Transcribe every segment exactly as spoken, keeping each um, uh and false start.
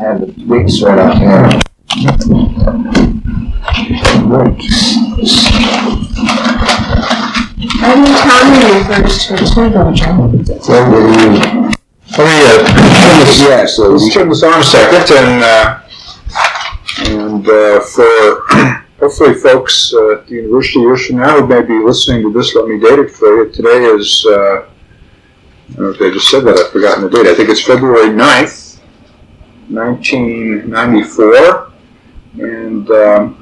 I have the tweets right out here. I think Tommy refers to his photo, John. Well, Oh, yeah. yeah, so let's turn this on a second, and, uh, and uh, for hopefully folks uh, at the university years from now who may be listening to this, let me date it for you. Today is, uh, I don't know if they just said that, I've forgotten the date. I think it's February ninth, nineteen ninety-four, and um,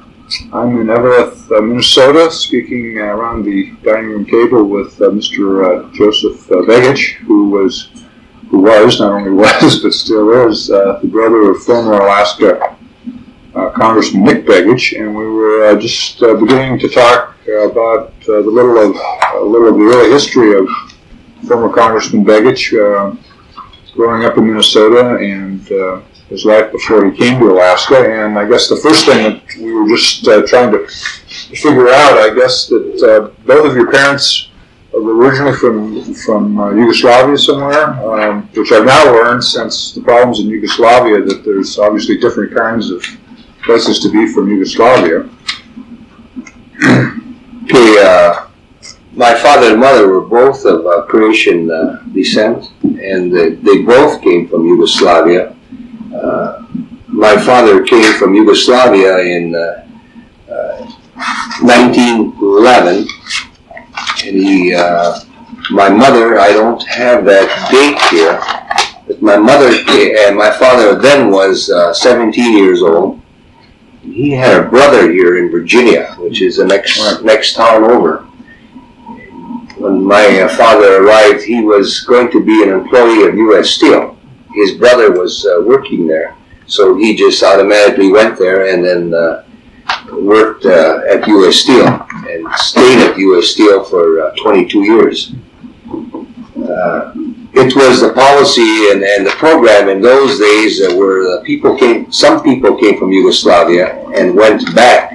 I'm in Everett, uh, Minnesota, speaking uh, around the dining room table with uh, Mister Uh, Joseph uh, Begich, who was... who was, not only was, but still is, uh, the brother of former Alaska uh, Congressman Nick Begich, and we were uh, just uh, beginning to talk uh, about uh, the little of a uh, little of the early history of former Congressman Begich, uh, growing up in Minnesota and uh, his life before he came to Alaska. And I guess the first thing that we were just uh, trying to figure out, I guess, that uh, both of your parents originally from from uh, Yugoslavia somewhere, um, which I've now learned since the problems in Yugoslavia that there's obviously different kinds of places to be from Yugoslavia. The, uh, my father and mother were both of uh, Croatian uh, descent, and they, they both came from Yugoslavia. Uh, my father came from Yugoslavia in uh, uh, nineteen eleven. And he, uh, my mother, I don't have that date here, but my mother and my father then was uh, seventeen years old. He had a brother here in Virginia, which is the next right. next town over. When my uh, father arrived, he was going to be an employee of U S Steel. His brother was uh, working there, so he just automatically went there and then uh, worked uh, at U S Steel. And stayed at U S Steel for uh, twenty-two years. Uh, it was the policy and, and the program in those days that where the people came, some people came from Yugoslavia and went back.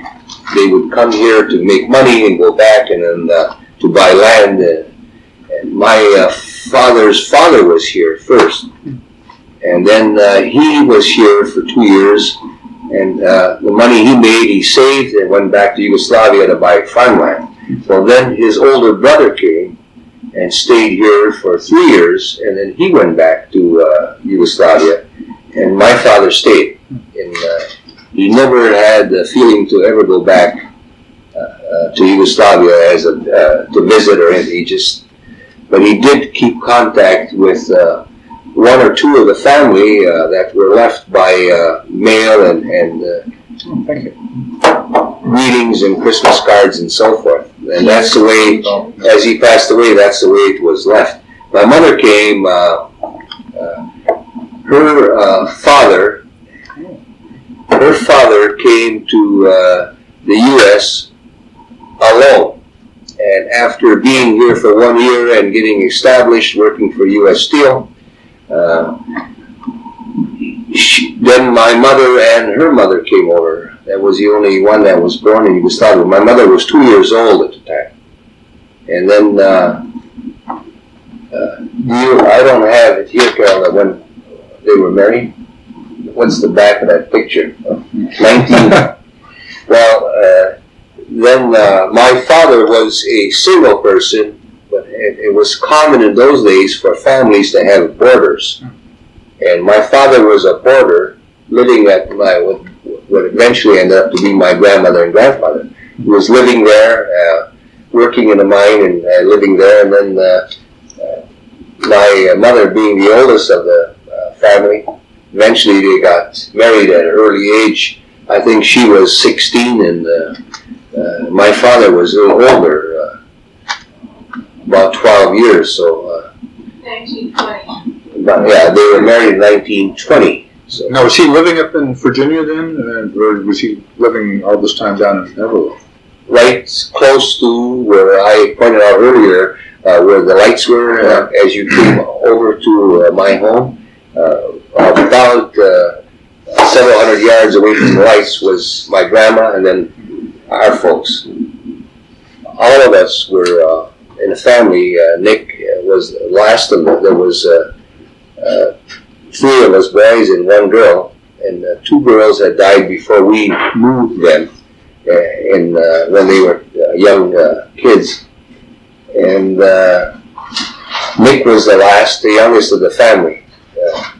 They would come here to make money and go back and then uh, to buy land. And, and my uh, father's father was here first. And then uh, he was here for two years. And uh, the money he made, he saved and went back to Yugoslavia to buy farmland. Well, then his older brother came and stayed here for three years, and then he went back to uh, Yugoslavia, and my father stayed. And uh, he never had the feeling to ever go back uh, uh, to Yugoslavia as a uh, to visit or anything. He just, but he did keep contact with. Uh, one or two of the family uh, that were left by uh, mail and, and uh, greetings and Christmas cards and so forth. And that's the way, as he passed away, that's the way it was left. My mother came, uh, uh, her uh, father, her father came to uh, the U S alone. And after being here for one year and getting established, working for U S Steel, Uh, she, then my mother and her mother came over. That was the only one that was born in Yugoslavia. My mother was two years old at the time. And then, uh, uh, you, I don't have it here, Carol, when they were married. What's the back of that picture? Oh, nineteen. Well, uh, then uh, my father was a single person. But it was common in those days for families to have boarders, and my father was a boarder living at my what, what eventually ended up to be my grandmother and grandfather. He was living there, uh, working in a mine and uh, living there, and then uh, uh, my mother, being the oldest of the uh, family, eventually they got married at an early age. I think she was sixteen, and uh, uh, my father was a little older. About twelve years, so. Uh, nineteen twenty. About, yeah, they were married in nineteen twenty. So. Now, was he living up in Virginia then, and, or was he living all this time down in Everett? Right close to where I pointed out earlier, uh, where the lights were uh, as you came over to uh, my home. Uh, about uh, several hundred yards away from the lights was my grandma, and then our folks. All of us were. Uh, In the family, uh, Nick was last of them. There was uh, uh, three of us boys and one girl, and uh, two girls had died before we moved them, uh, in, uh, when they were uh, young uh, kids. And uh, Nick was the last, the youngest of the family. Uh,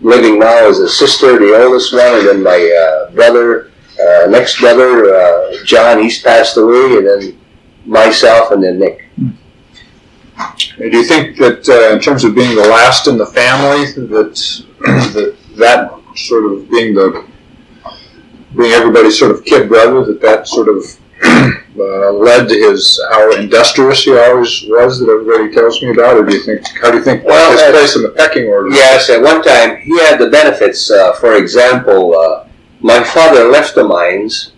living now is a sister, the oldest one, and then my uh, brother, uh, next brother, uh, John, he's passed away, and then myself, and then Nick. Do you think that uh, in terms of being the last in the family, that, that that sort of being the being everybody's sort of kid brother, that that sort of uh, led to his how industrious he always was that everybody tells me about? Or do you think how do you think well, his place in the pecking order? Yes, at one time he had the benefits. Uh, for example, uh, my father left the mines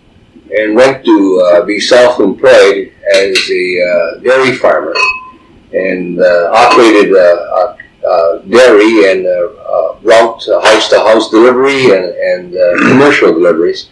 and went to uh, be self-employed as a uh, dairy farmer. And uh, operated a uh, uh, uh, dairy and uh, uh, route house-to-house delivery and, and uh, commercial deliveries.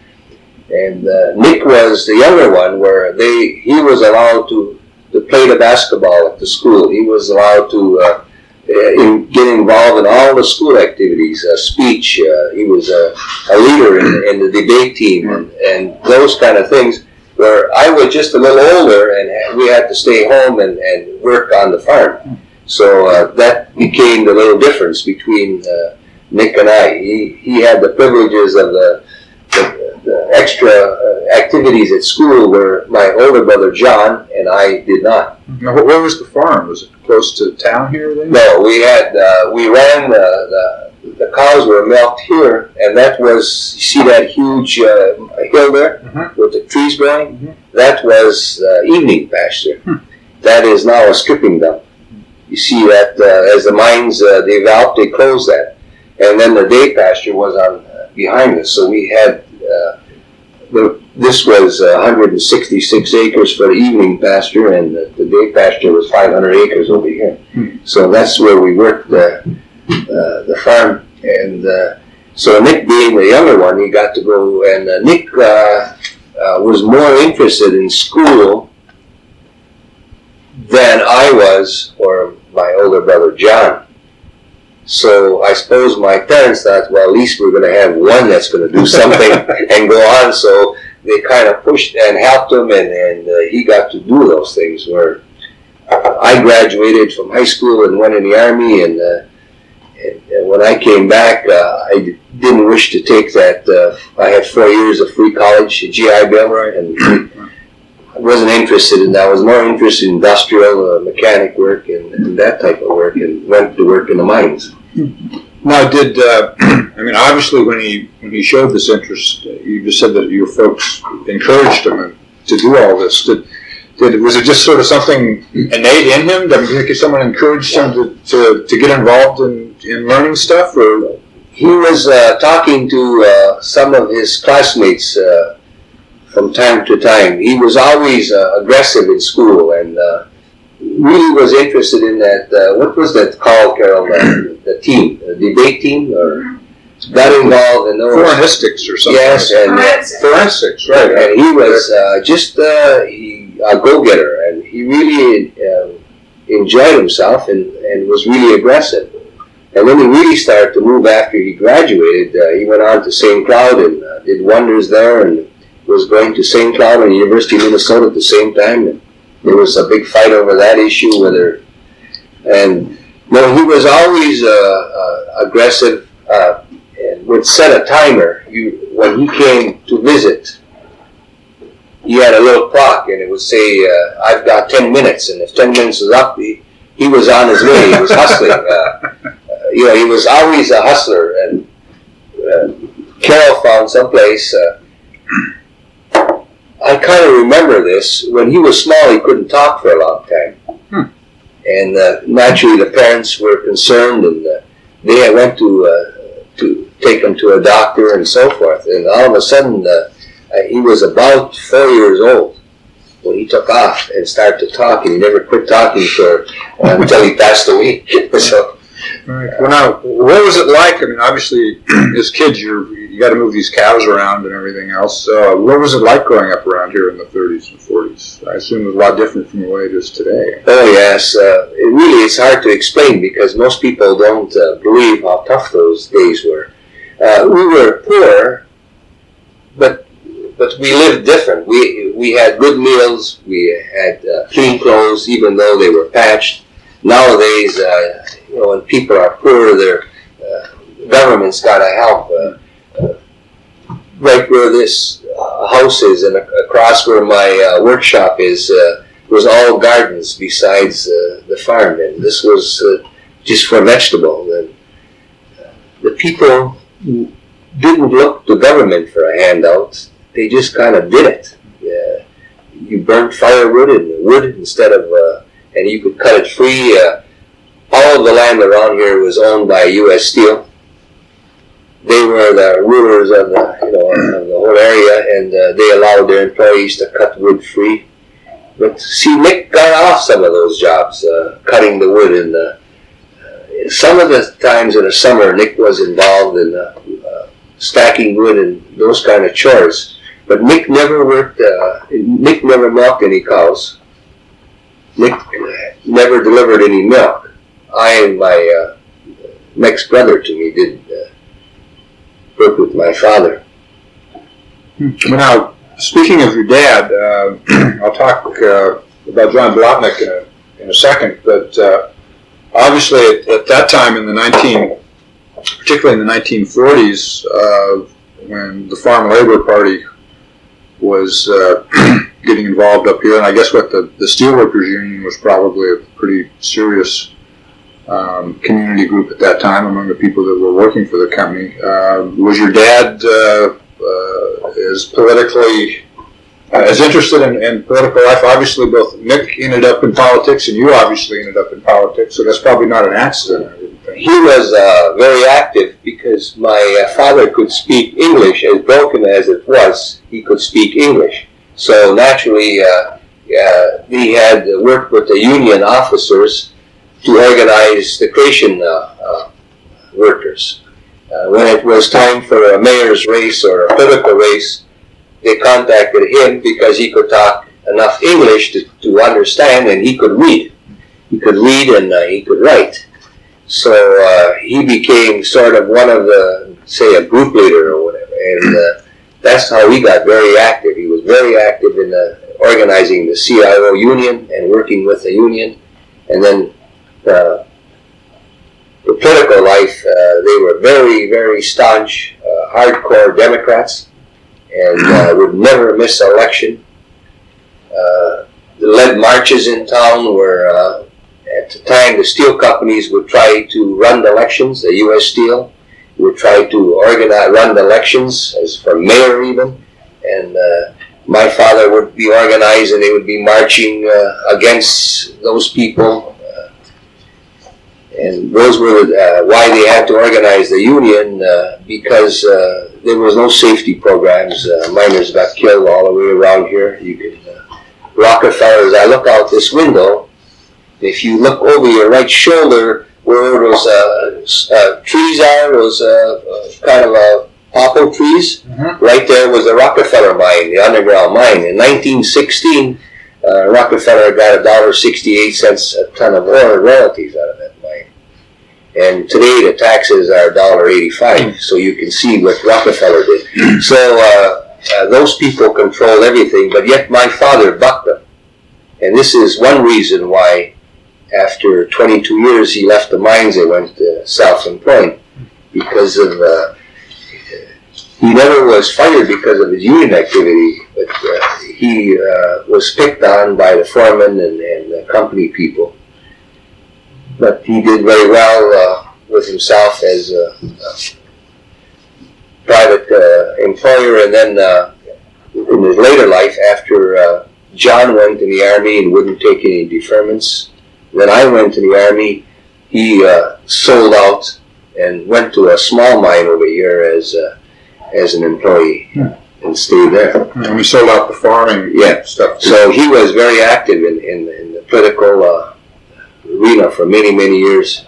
And uh, Nick was the younger one, where they he was allowed to, to play the basketball at the school. He was allowed to uh, in, get involved in all the school activities, uh, speech. Uh, he was a, a leader in, in the debate team and, and those kind of things. Where I was just a little older, and we had to stay home and, and work on the farm. So uh, that became the little difference between uh, Nick and I. He he had the privileges of the, the, the extra uh, activities at school, where my older brother John and I did not. Now, where was the farm? Was it close to town here then? No, we had uh, we ran uh, the the cows were milked here, and that was, you see that huge uh, hill there, mm-hmm. with the trees growing? Mm-hmm. That was uh, evening pasture. Hmm. That is now a stripping dump. You see that uh, as the mines uh, developed, they closed that. And then the day pasture was on uh, behind us, so we had, uh, the, this was uh, one hundred sixty-six acres for the evening pasture, and the, the day pasture was five hundred acres over here. Hmm. So that's where we worked uh, Uh, the farm, and uh, so Nick being the younger one, he got to go, and uh, Nick uh, uh, was more interested in school than I was, or my older brother John. So I suppose my parents thought, well, at least we're going to have one that's going to do something and go on, so they kind of pushed and helped him, and, and uh, he got to do those things, where I graduated from high school and went in the Army, and uh, And when I came back, uh, I d- didn't wish to take that. Uh, I had four years of free college, G I Bill, right? And I wasn't interested in that. I was more interested in industrial, uh, mechanic work, and, and that type of work, and went to work in the mines. Now, did uh, I mean, obviously, when he when he showed this interest, you just said that your folks encouraged him to do all this. Did Did, was it just sort of something innate in him? I mean, did someone encourage him to, to, to get involved in, in learning stuff? Or he was uh, talking to uh, some of his classmates uh, from time to time. He was always uh, aggressive in school, and uh, really was interested in that. Uh, what was that called, Carol? The, the team, the debate team, or got involved in those forensics or something. Yes, and forensics, forensics right? Yeah. And he was uh, just uh, he. a go-getter, and he really uh, enjoyed himself and, and was really aggressive. And when he really started to move after he graduated, uh, he went on to Saint Cloud and uh, did wonders there, and was going to Saint Cloud and University of Minnesota at the same time. And there was a big fight over that issue, whether, and no, he was always uh, uh, aggressive, uh, and would set a timer. You, when he came to visit, he had a little clock, and it would say, uh, I've got ten minutes, and if ten minutes was up, he, he was on his way, he was hustling. Uh, uh, you know, he was always a hustler, and uh, Carol found someplace, uh, I kind of remember this, when he was small, he couldn't talk for a long time. Hmm. And uh, naturally, the parents were concerned, and uh, they went to, uh, to take him to a doctor and so forth, and all of a sudden, uh, he was about four years old when he took off and started to talk, and he never quit talking for, uh, until he passed away. So, right. Well, now, what was it like? I mean, obviously, as kids, you're, you got to move these cows around and everything else. Uh, what was it like growing up around here in the thirties and forties? I assume it was a lot different from the way it is today. Oh, yes. Uh, it really is hard to explain, because most people don't uh, believe how tough those days were. Uh, uh, we were poor, but but we lived different. We we had good meals. We had uh, clean clothes, even though they were patched. Nowadays, uh, you know, when people are poor, their uh, government's got to help. Uh, uh, right where this uh, house is, and across where my uh, workshop is, uh, was all gardens besides uh, the farm. And this was uh, just for vegetables. And uh, the people didn't look to government for a handout. They just kind of did it. Uh, you burned firewood and wood instead of, uh, and you could cut it free. Uh, all of the land around here was owned by U S Steel. They were the rulers of the, you know, of the whole area, and uh, they allowed their employees to cut wood free. But see, Nick got off some of those jobs, uh, cutting the wood. And uh, some of the times in the summer, Nick was involved in uh, uh, stacking wood and those kind of chores. But Nick never worked. Uh, Nick never milked any cows. Nick never delivered any milk. I and my uh, next brother to me did uh, work with my father. Now, speaking of your dad, uh, I'll talk uh, about John Blatnik in a, in a second. But uh, obviously, at, at that time in the nineteen, particularly in the nineteen forties, uh, when the Farm Labor Party was uh, getting involved up here, and I guess what the, the Steelworkers Union was probably a pretty serious um, community group at that time among the people that were working for the company. Uh, was your dad uh, uh, as politically uh, as interested in, in political life? Obviously, both Nick ended up in politics, and you obviously ended up in politics, so that's probably not an accident, I didn't think. He was uh, very active because my uh, father could speak English. As broken as it was, he could speak English. So naturally, uh, uh, he had worked with the union officers to organize the Croatian uh, uh, workers. Uh, when it was time for a mayor's race or a political race, they contacted him because he could talk enough English to, to understand, and he could read. He could read and uh, he could write. So uh, he became sort of one of the, say, a group leader or whatever. And uh, that's how he got very active. He was very active in uh, organizing the C I O union and working with the union. And then uh, the political life, uh, they were very, very staunch, uh, hardcore Democrats, and uh, would never miss an election. Uh, the lead marches in town were, uh, at the time, the steel companies would try to run the elections, the U S Steel. We tried to organize, run the elections, as for mayor even, and uh, my father would be organized, and they would be marching uh, against those people, uh, and those were uh, why they had to organize the union, uh, because uh, there was no safety programs. Uh, miners got killed all the way around here. You could, uh, Rockefeller, as I look out this window, if you look over your right shoulder, where those uh, uh, trees are, those uh, uh, kind of uh, poplar trees, mm-hmm. Right there was the Rockefeller mine, the underground mine. In nineteen sixteen, uh, Rockefeller got one dollar and sixty-eight cents a ton of ore royalties out of that mine. And today the taxes are one dollar and eighty-five cents, mm-hmm. So you can see what Rockefeller did. Mm-hmm. So uh, uh, those people controlled everything, but yet my father bucked them. And this is one reason why after twenty-two years, he left the mines and went uh, self-employed because of, uh, he never was fired because of his union activity, but uh, he uh, was picked on by the foreman and, and the company people. But he did very well uh, with himself as a, a private uh, employer, and then uh, in his later life, after uh, John went in the Army and wouldn't take any deferments, when I went to the Army, he uh, sold out and went to a small mine over here as uh, as an employee, yeah. And stayed there. And we sold out the farming, yeah. Stuff. Too. So he was very active in, in, in the political uh, arena for many, many years.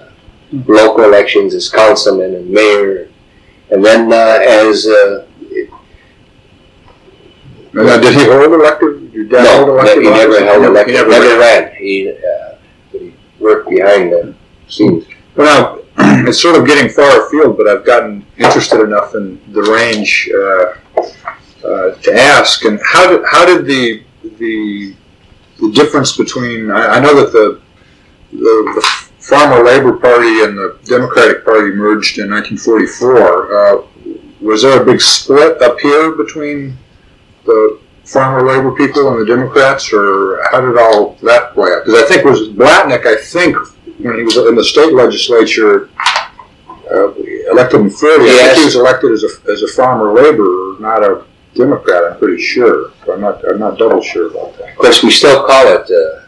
Mm-hmm. Local elections as councilman and mayor. And then uh, as... Uh, it, now, did he hold elective? Did dad no, hold elective he never held elective. He never, he never ran. ran. He, uh, work behind the scenes. But I'll, it's sort of getting far afield, but I've gotten interested enough in the range uh, uh, to ask. And how did how did the the the difference between I, I know that the, the the Farmer Labor Party and the Democratic Party merged in nineteen forty-four. Uh, was there a big split up here between the Farmer Labor people and the Democrats, or how did all that play out? Because I think it was Blatnik, I think, when he was in the state legislature, uh, elected in forty, yes. I think he was elected as a, as a farmer laborer, not a Democrat, I'm pretty sure. I'm not I'm not double sure about that. Of course, we still call it uh,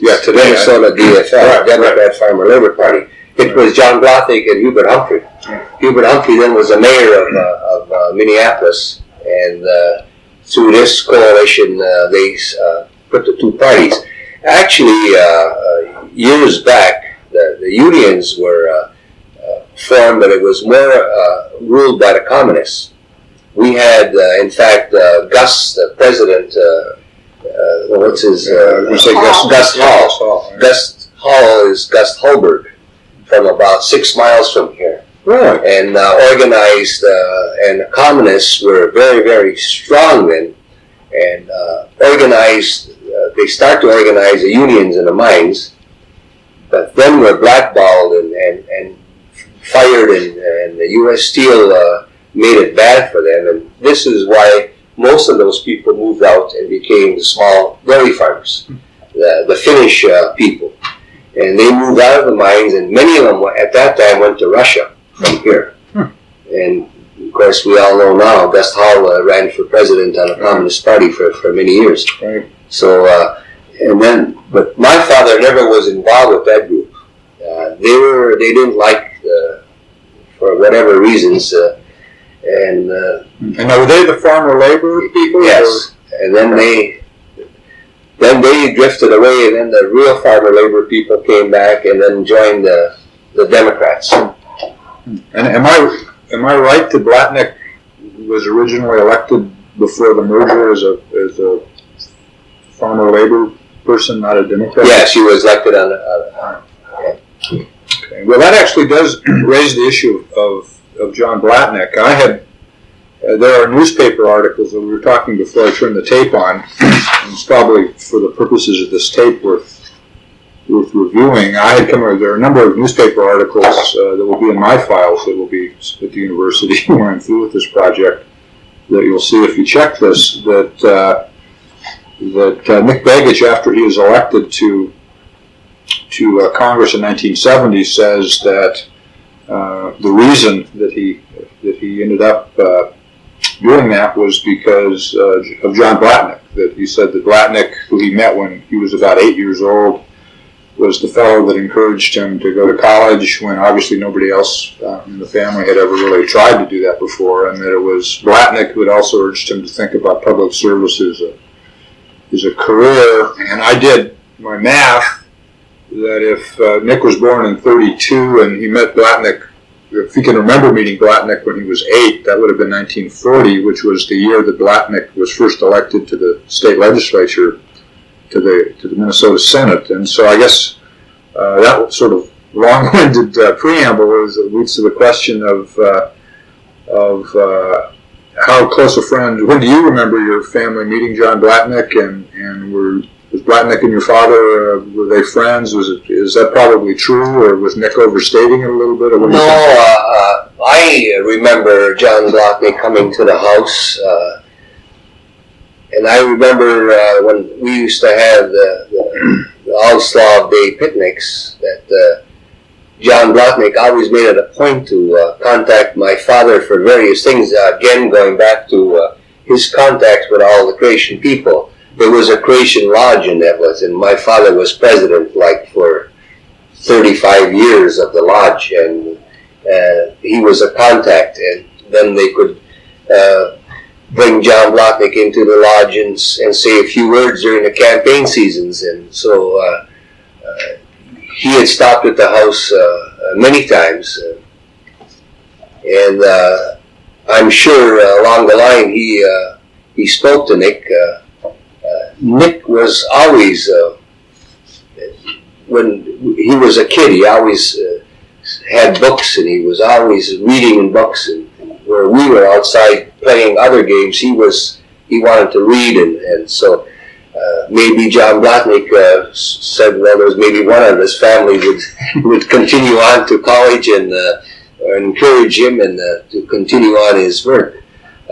yeah, today, Minnesota D F L, right, Democrat right. Farmer Labor Party. It right. was John Blatnik and Hubert Humphrey. Right. Hubert Humphrey then was the mayor of, uh, of uh, Minneapolis, and uh, through this coalition, uh, they uh, put the two parties. Actually, uh, years back, the, the unions were uh, uh, formed, but it was more uh, ruled by the communists. We had, uh, in fact, uh, Gus, the president, uh, uh, what's his name? Uh, uh, Gus, Gus Hall. Yeah, Gus Hall is Gus Holberg, from about six miles from here. Really? And uh, organized, uh, and the communists were very, very strong then, and uh, organized, uh, they start to organize the unions in the mines, but then were blackballed and, and, and fired, and, and the U S Steel uh, made it bad for them, and this is why most of those people moved out and became the small dairy farmers, the, the Finnish uh, people. And they moved out of the mines, and many of them at that time went to Russia from here. Hmm. And of course, we all know now, Gus Hall uh, ran for president on the Communist Party for, for many years. Right. So, uh, and then, but my father never was involved with that group. Uh, they were, they didn't like, uh, for whatever reasons, uh, and... Uh, and were they the farmer labor people? Yes. Or? And then they... Then they drifted away, and then the real farmer labor people came back and then joined the, the Democrats. And am I am I right that Blatnik was originally elected before the merger as a as a farmer labor person, not a Democrat? Yes, he was elected on. on, on yeah. Okay. Well, that actually does raise the issue of of John Blatnik. I had. Uh, there are newspaper articles that we were talking before I turned the tape on. It's probably for the purposes of this tape worth worth reviewing. I had come. There are a number of newspaper articles uh, that will be in my files that will be at the university when I'm through with this project. That you'll see if you check this. That uh, that uh, Nick Begich, after he was elected to to uh, Congress in nineteen seventy, says that uh, the reason that he that he ended up uh, doing that was because uh, of John Blatnik, that he said that Blatnik, who he met when he was about eight years old, was the fellow that encouraged him to go to college when obviously nobody else uh, in the family had ever really tried to do that before, and that it was Blatnik who had also urged him to think about public service as a, as a career. And I did my math that if uh, Nick was born in thirty-two and he met Blatnik, if he can remember meeting Blatnik when he was eight, that would have been nineteen forty, which was the year that Blatnik was first elected to the state legislature, to the to the Minnesota Senate. And so I guess uh, that sort of long-winded uh, preamble was, leads to the question of uh, of uh, how close a friend. When do you remember your family meeting John Blatnik, and and were was Blatnik and your father, uh, were they friends? Was it, is that probably true, or was Nick overstating it a little bit? Or what no, uh, uh, I remember John Blatnik coming to the house, uh, and I remember uh, when we used to have the, the, the All-Slav Day picnics, that uh, John Blatnik always made it a point to uh, contact my father for various things, uh, again going back to uh, his contacts with all the Croatian people. There was a Croatian lodge in Minneapolis, and my father was president, like, for thirty-five years of the lodge, and uh, he was a contact, and then they could uh, bring John Blatnik into the lodge and, and say a few words during the campaign seasons, and so uh, uh, he had stopped at the house uh, many times, uh, and uh, I'm sure uh, along the line he, uh, he spoke to Nick. Uh, Nick was always, uh, when he was a kid, he always uh, had books, and he was always reading in books. And where we were outside playing other games, he was he wanted to read, and, and so uh, maybe John Blatnik uh, said, well, there was maybe one of his family would would continue on to college and uh, encourage him and uh, to continue on his work.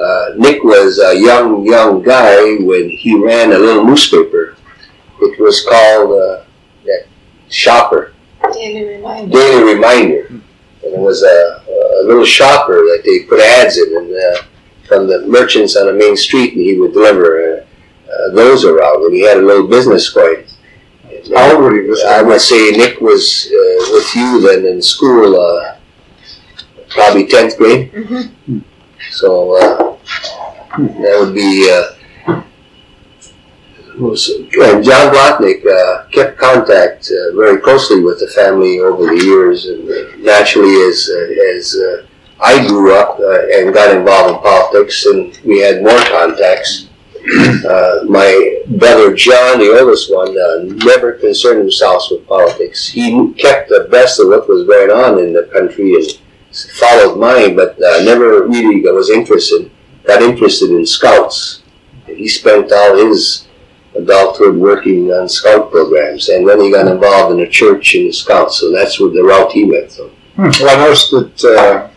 Uh, Nick was a young, young guy when he ran a little newspaper. It was called uh, yeah, Shopper. Daily Reminder. Daily Reminder. And it was a, a little shopper that they put ads in and, uh, from the merchants on the main street, and he would deliver uh, uh, those around. And he had a little business going. How old were you? I would say Nick was uh, with you then in school, uh, probably tenth grade. Mm-hmm. So uh, that would be, uh, was, and John Blatnik uh, kept contact uh, very closely with the family over the years, and uh, naturally as, uh, as uh, I grew up uh, and got involved in politics, and we had more contacts. Uh, my brother John, the oldest one, uh, never concerned himself with politics. He kept the best of what was going on in the country and followed mine, but uh, never really was interested, got interested in Scouts. He spent all his adulthood working on Scout programs, and then he got involved in a church in the Scouts, so that's what the route he went through. Hmm. Well, I noticed that, uh,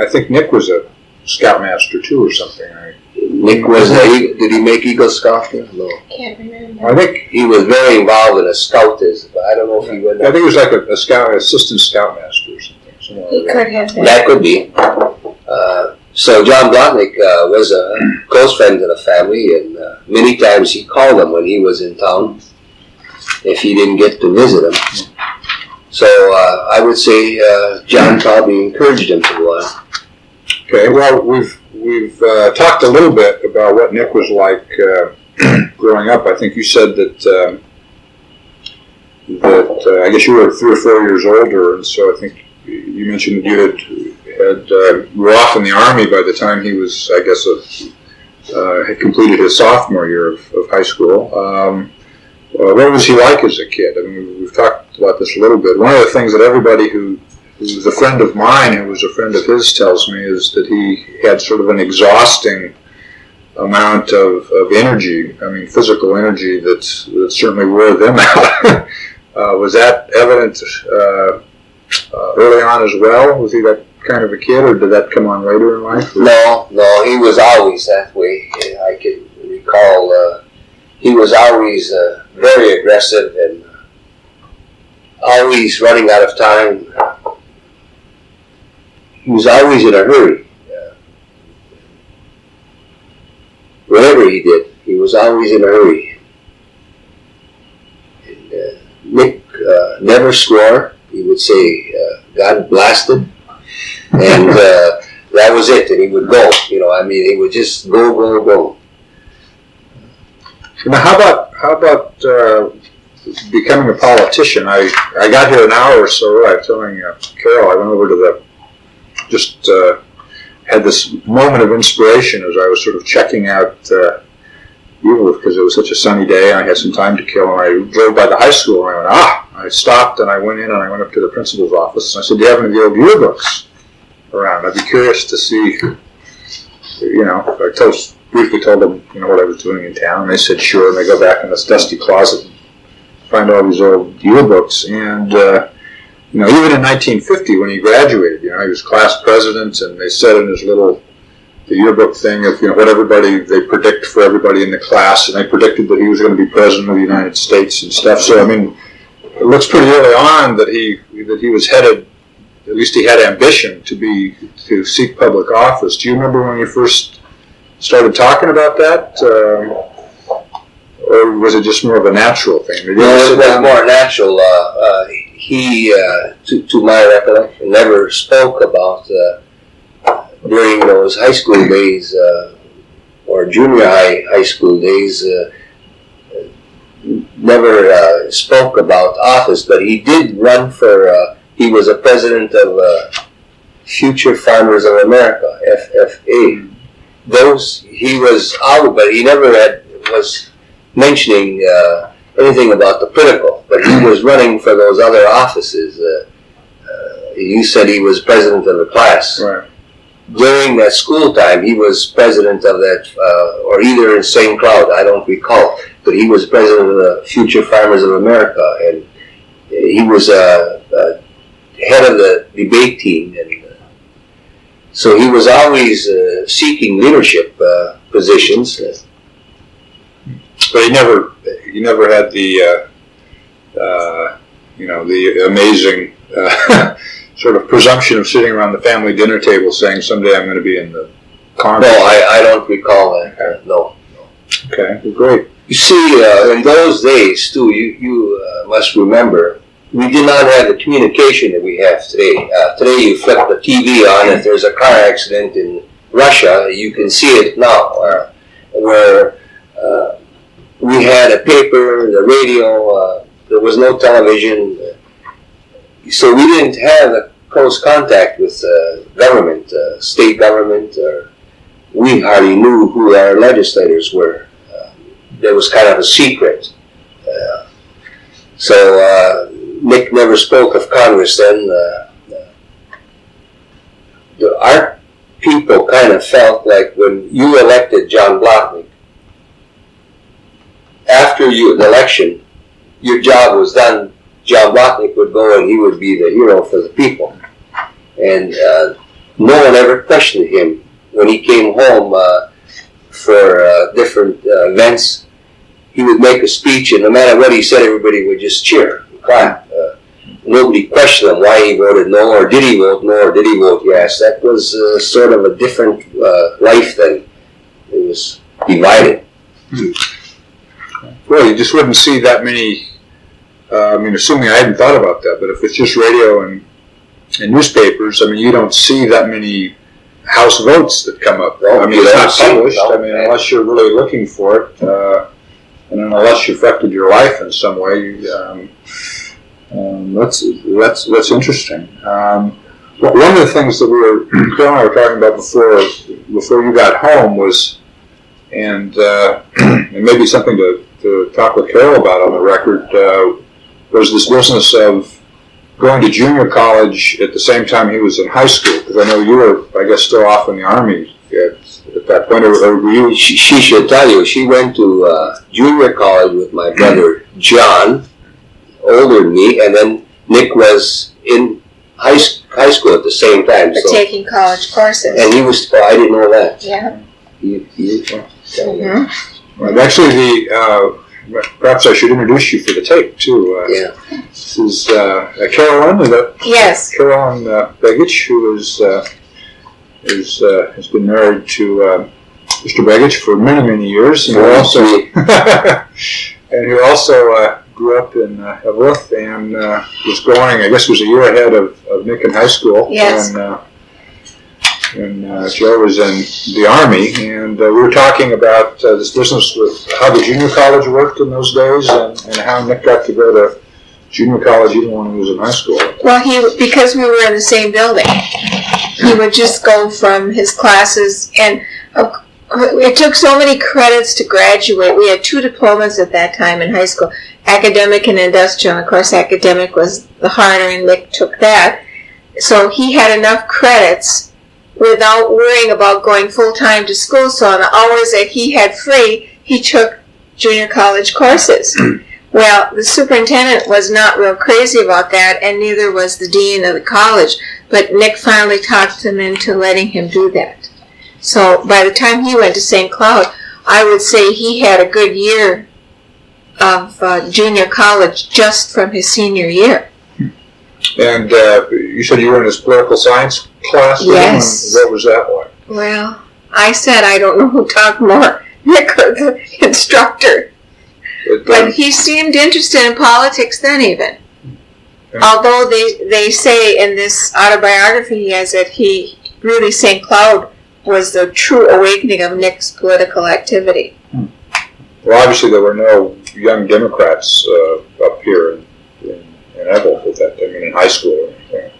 I think Nick was a Scoutmaster too or something, right? Nick was a, did he make Eagle Scout? No. Can't remember. I think he was very involved in a Scout, but I don't know if he went. I think it was like a, a Scout, assistant Scoutmaster or something. He could have been. That could be. Uh, so John Blatnik uh, was a close friend of the family, and uh, many times he called him when he was in town if he didn't get to visit him. So uh, I would say uh, John probably encouraged him to go on. Okay, well, we've we've uh, talked a little bit about what Nick was like uh, growing up. I think you said that... Um, that uh, I guess you were three or four years older, and so I think you mentioned you had, had uh, were off in the Army by the time he was, I guess, a, uh, had completed his sophomore year of, of high school. Um, uh, what was he like as a kid? I mean, we've talked about this a little bit. One of the things that everybody who, who's a friend of mine, who was a friend of his, tells me is that he had sort of an exhausting amount of, of energy, I mean, physical energy that's, that certainly wore them out. uh, was that evident... Uh, Uh, early on as well? Was he that kind of a kid, or did that come on later in life? No, no, he was always that way. I can recall uh, he was always uh, very aggressive and always running out of time. He was always in a hurry. Uh, whatever he did, he was always in a hurry. And, uh, Nick uh, never swore. He would say, uh, God blasted, and uh, that was it, and he would go, you know, I mean, he would just go, go, go. Now, how about how about uh, becoming a politician? I, I got here an hour or so early. I was telling uh, Carol, I went over to the, just uh, had this moment of inspiration as I was sort of checking out uh, because it was such a sunny day, and I had some time to kill, and I drove by the high school, and I went, ah! I stopped, and I went in, and I went up to the principal's office, and I said, do you have any of your yearbooks around? I'd be curious to see, you know, I told, briefly told them, you know, what I was doing in town, and they said, sure, and they go back in this dusty closet and find all these old yearbooks, and, uh, you know, even in nineteen fifty, when he graduated, you know, he was class president, and they said in his little... the yearbook thing of, you know, what everybody, they predict for everybody in the class, and they predicted that he was going to be president of the United States and stuff. So, I mean, it looks pretty early on that he that he was headed, at least he had ambition to be, to seek public office. Do you remember when you first started talking about that? Um, or was it just more of a natural thing? Did no, it was more natural. Uh, uh, he, uh, to, to my recollection, never spoke about... Uh, during those high school days uh, or junior high high school days, uh, never uh, spoke about office, but he did run for, uh, he was a president of uh, Future Farmers of America, F F A. Those, he was out, but he never had, was mentioning uh, anything about the political, but he was running for those other offices, uh, uh, you said he was president of the class. Right. During that school time, he was president of that, uh, or either in same crowd, I don't recall, but he was president of the Future Farmers of America, and he was uh, uh, head of the debate team, and uh, so he was always uh, seeking leadership uh, positions. But he never, he never had the, uh, uh, you know, the amazing. Uh, sort of presumption of sitting around the family dinner table saying, someday I'm going to be in the Congress. No, I, I don't recall that. Okay. No, no. Okay, well, great. You see, uh, in those days, too, you, you uh, must remember, we did not have the communication that we have today. Uh, today, you flip the T V on, if there's a car accident in Russia, you can see it now. Uh, where uh, we had a paper, the radio, uh, there was no television. So we didn't have a close contact with uh, government, uh, state government. Or we hardly knew who our legislators were. Uh, there was kind of a secret. Uh, so uh, Nick never spoke of Congress then. Uh, the, our people kind of felt like when you elected John Blatnik, after you, the election, your job was done. John Blatnik would go and he would be the hero for the people. And uh, no one ever questioned him. When he came home uh, for uh, different uh, events, he would make a speech, and no matter what he said, everybody would just cheer and clap. Uh, nobody questioned him why he voted no, or did he vote no, or did he vote yes. That was uh, sort of a different uh, life then. It was divided. Well, you just wouldn't see that many... Uh, I mean, assuming I hadn't thought about that, but if it's just radio and, and newspapers, I mean, you don't see that many House votes that come up. Well, I mean, it's not published. I mean, unless you're really looking for it, uh, and unless you've affected your life in some way, um, um, that's that's that's interesting. Um, one of the things that we were, Bill and I were talking about before before you got home was, and uh, and maybe something to, to talk with Carol about on the record. Uh, was this business of going to junior college at the same time he was in high school? Because I know you were, I guess, still off in the Army at, at that point. Or were you? She, she should tell you. She went to uh, junior college with my brother John, older than me, and then Nick was in high, high school at the same time. But so, taking college courses. And he was, well, I didn't know that. Yeah. He, he, well, mm-hmm. Well, actually, the... Uh, Perhaps I should introduce you for the tape, too. Uh, yeah. This is uh, Carolyn, is that? Yes. Carolyn uh, Begich, who is, uh, is, uh, has been married to uh, Mister Begich for many, many years. And who also, and who also uh, grew up in uh, Everett and uh, was going, I guess was a year ahead of, of Nick in high school. Yes. And, uh, and uh, Joe was in the Army, and uh, we were talking about uh, this business with how the junior college worked in those days, and, and how Nick got to go to junior college even when he was in high school. Well, he because we were in the same building, he would just go from his classes, and uh, it took so many credits to graduate. We had two diplomas at that time in high school, academic and industrial, and of course academic was the harder, and Nick took that. So he had enough credits without worrying about going full-time to school. So on the hours that he had free, he took junior college courses. Well, the superintendent was not real crazy about that, and neither was the dean of the college. But Nick finally talked them into letting him do that. So by the time he went to Saint Cloud, I would say he had a good year of uh, junior college just from his senior year. And uh, you said you were in his political science class? Yes. What was that like? Well, I said I don't know who talked more, Nick or the instructor. But, but he seemed interested in politics then even. Okay. Although they, they say in this autobiography he has that he, really Saint Cloud was the true awakening of Nick's political activity. Hmm. Well, obviously there were no Young Democrats uh, up here in, in in Evelyn at that time, I mean in high school or anything.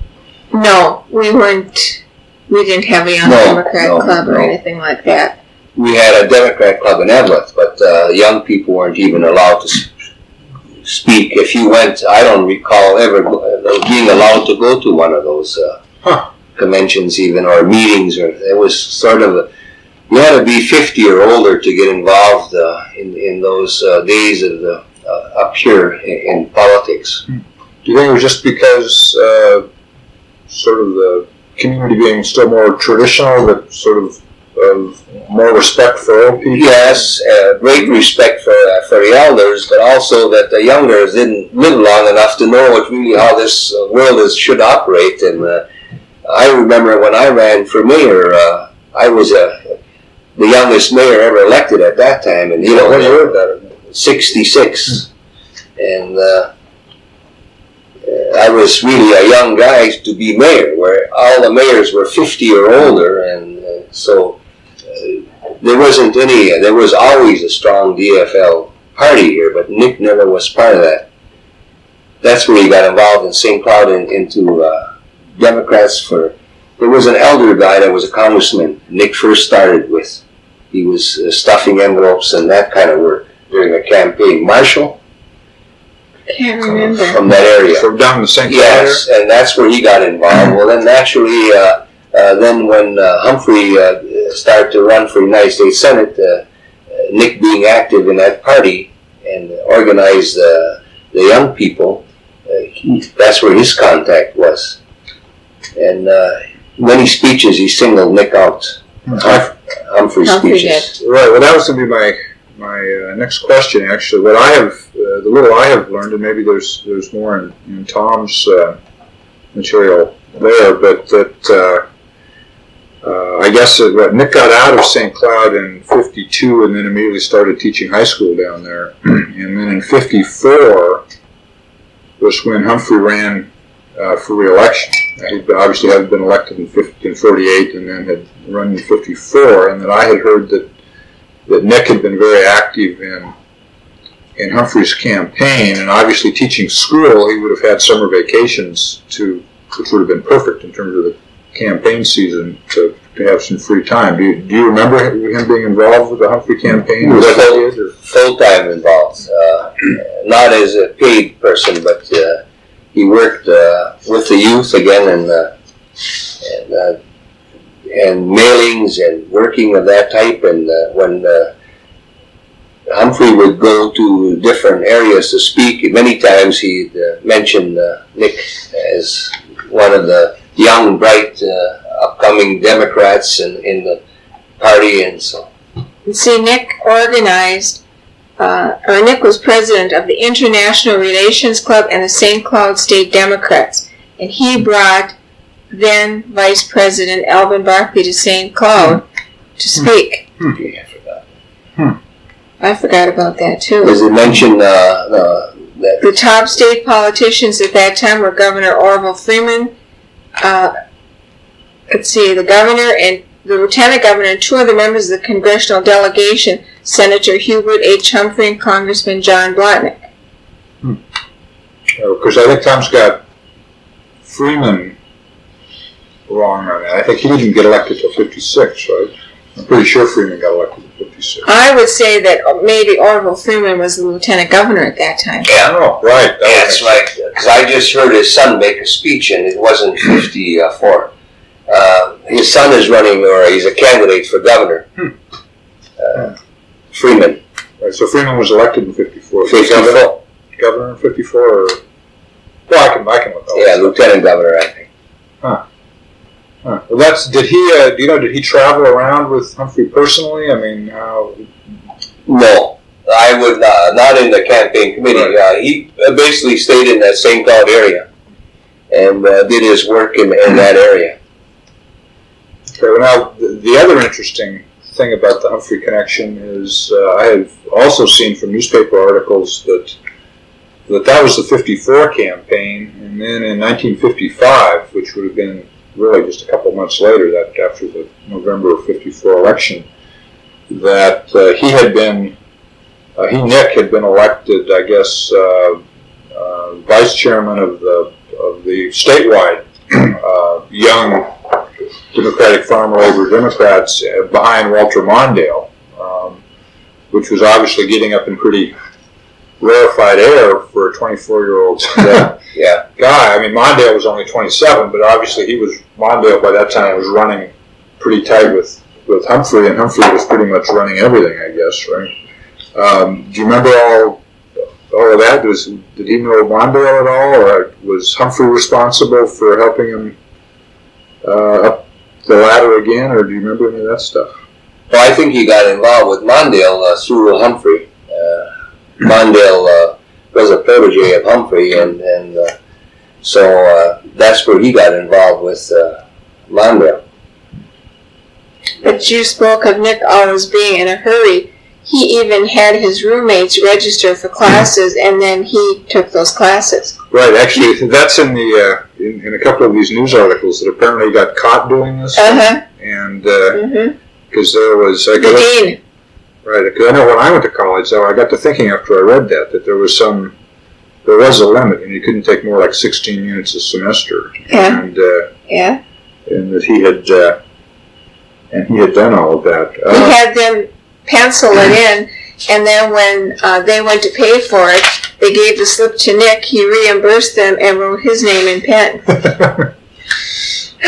No, we weren't, we didn't have a Young no, Democrat no, Club or no. anything like that. We had a Democrat Club in Evelyn, but uh, young people weren't even allowed to speak. If you went, I don't recall ever being allowed to go to one of those uh, huh. conventions even, or meetings. Or it was sort of, a, you had to be fifty or older to get involved uh, in, in those uh, days of the, uh, up here in, in politics. Hmm. Do you think it was just because uh, sort of the community being still more traditional, that sort of Of more respect for old people? Yes, uh, great respect for uh, for the elders, but also that the younger didn't live long enough to know what really how this world is should operate. And uh, I remember when I ran for mayor, uh, I was uh, the youngest mayor ever elected at that time, and you know, when you were about sixty-six, and uh, I was really a young guy to be mayor, where all the mayors were fifty or older, and uh, so. There wasn't any, uh, there was always a strong D F L party here, but Nick never was part of that. That's where he got involved in Saint Paul in, into uh, Democrats for, there was an elder guy that was a congressman Nick first started with. He was uh, stuffing envelopes and that kind of work during the campaign. Marshall? Can't remember. From that area. From down the Saint Paul area? Yes, and that's where he got involved. Well, then naturally, uh, uh, then when uh, Humphrey uh, started to run for United States Senate, uh, Nick being active in that party and organized uh, the young people, uh, he, that's where his contact was. And uh, many speeches, he singled Nick out, Humphrey, Humphrey speeches. Right, well that was going to be my my uh, next question actually. What I have, uh, the little I have learned, and maybe there's there's more in, in Tom's uh, material there, but that uh, Uh, I guess it, uh, Nick got out of Saint Cloud in fifty-two and then immediately started teaching high school down there. And then in fifty-four was when Humphrey ran uh, for re-election. He obviously had been elected in fifty, in forty-eight and then had run in fifty-four. And then I had heard that that Nick had been very active in in Humphrey's campaign. And obviously teaching school, he would have had summer vacations, to, which would have been perfect in terms of the campaign season to, to have some free time. Do you, do you remember him being involved with the Humphrey campaign? He was full, full-time involved. Uh, not as a paid person, but uh, he worked uh, with the youth again and uh, and, uh, and mailings and working of that type. And uh, when uh, Humphrey would go to different areas to speak, many times he'd uh, mention uh, Nick as one of the young, bright, uh, upcoming Democrats in, in the party, and so. You see, Nick organized, uh, or Nick was president of the International Relations Club and the Saint Cloud State Democrats, and he brought then Vice President Alvin Barkley to Saint Cloud hmm. to speak. Hmm. Gee, I forgot. Hmm. I forgot about that too. Does it mention uh, uh, that the top state politicians at that time were Governor Orville Freeman. Uh, let's see, the governor and the lieutenant governor and two other members of the congressional delegation, Senator Hubert H. Humphrey and Congressman John Blatnik. Hmm. Of course, I think Tom's got Freeman wrong on that. I think he didn't get elected till fifty-six, right? I'm pretty sure Freeman got elected till fifty-six. I would say that maybe Orville Freeman was the lieutenant governor at that time. Yeah, oh, right. That That's right. Because I just heard his son make a speech, and it wasn't fifty-four. Uh, his son is running, or he's a candidate for governor. Hmm. Uh, yeah. Freeman. Right, so Freeman was elected in fifty-four. fifty-four. Governor in fifty-four? Or, well, I can, I can look that Yeah, lieutenant up. Governor, I think. Huh. Huh. Well, that's, did he, uh, do you know, did he travel around with Humphrey personally? I mean, how? No. I would not, not in the campaign committee. Right. Uh, he basically stayed in that Saint Cloud area and uh, did his work in, in that area. Okay, well now, the, the other interesting thing about the Humphrey connection is uh, I have also seen from newspaper articles that that, that was the fifty-four campaign, and then in nineteen fifty-five, which would have been really just a couple months later, that after the November of fifty-four election, that uh, he had been, uh, he, Nick, had been elected, I guess, uh, uh, vice chairman of the of the statewide uh, Young Democratic Farmer Labor Democrats uh, behind Walter Mondale, um, which was obviously getting up in pretty rarefied air for a twenty-four-year-old yeah. yeah. guy. I mean, Mondale was only twenty-seven, but obviously he was, Mondale by that time was running pretty tight with, with Humphrey, and Humphrey was pretty much running everything, I guess, right? Um, do you remember all all of that? Was, did he know Mondale at all, or was Humphrey responsible for helping him uh, up the ladder again, or do you remember any of that stuff? Well, I think he got involved with Mondale uh, through Humphrey. Uh, Mondale uh, was a protege of Humphrey, and, and uh, so uh, that's where he got involved with uh, Mondale. But you spoke of Nick always being in a hurry. He even had his roommates register for classes, and then he took those classes. Right, actually, that's in the uh, in, in a couple of these news articles that apparently got caught doing this. Uh-huh. And because uh, mm-hmm. there was... I the dean. Right, because I know when I went to college, though, I got to thinking after I read that, that there was some... There was a limit, and you couldn't take more like sixteen units a semester. Yeah. And, uh, yeah. And that he had... Uh, and he had done all of that. Uh, he had them... pencil it in, and then when uh, they went to pay for it, they gave the slip to Nick, he reimbursed them, and wrote his name in pen.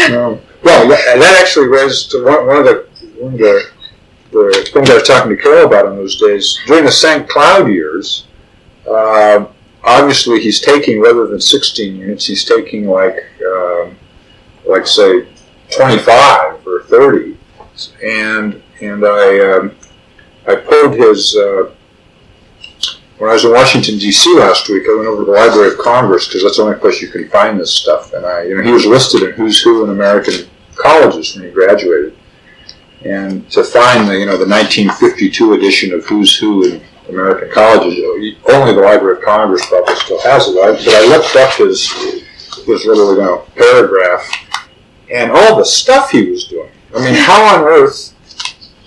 um, well, that, that actually raised one, one of the one of the, the things I was talking to Carol about in those days. During the Saint Cloud years, uh, obviously he's taking, rather than sixteen units, he's taking like, um, like say, twenty-five or thirty, and, and I... Um, I pulled his, uh, when I was in Washington, D C last week, I went over to the Library of Congress, because that's the only place you can find this stuff. And I, you know, he was listed in Who's Who in American Colleges when he graduated. And to find the, you know, the nineteen fifty-two edition of Who's Who in American Colleges, only the Library of Congress probably still has it. But I looked up his, his little, you know, paragraph, and all the stuff he was doing. I mean, how on earth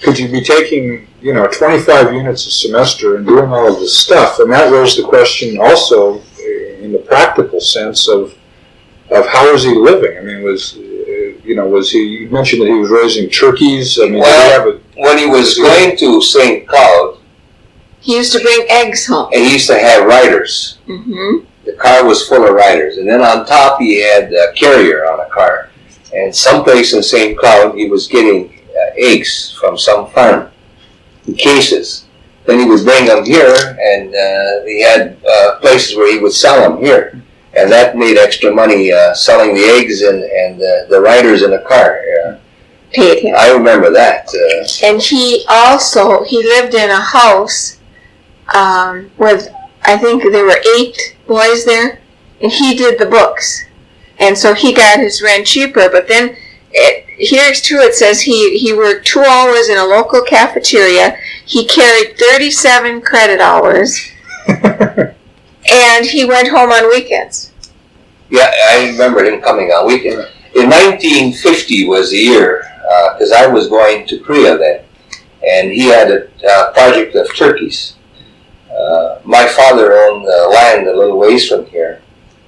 could you be taking... you know, twenty-five units a semester and doing all of this stuff? And that raised the question also in the practical sense of of how is he living? I mean, was, you know, was he, you mentioned that he was raising turkeys. I mean, well, did he have a, when he was going to Saint Cloud, he used to bring eggs home. And he used to have riders. Mm-hmm. The car was full of riders. And then on top he had a carrier on a car. And someplace in Saint Cloud he was getting uh, eggs from some farm. Cases. Then he would bring them here, and uh, he had uh, places where he would sell them here, and that made extra money uh, selling the eggs and, and uh, the riders in the car. Yeah. Paid him. I remember that. Uh, and he also, he lived in a house um, with, I think there were eight boys there, and he did the books. And so he got his rent cheaper, but then it, here too it says he, he worked two hours in a local cafeteria. He carried thirty-seven credit hours, and he went home on weekends. Yeah, I remember him coming on weekends. In nineteen fifty was the year, because uh, I was going to Korea then, and he had a uh, project of turkeys. Uh, my father owned uh, land a little ways from here,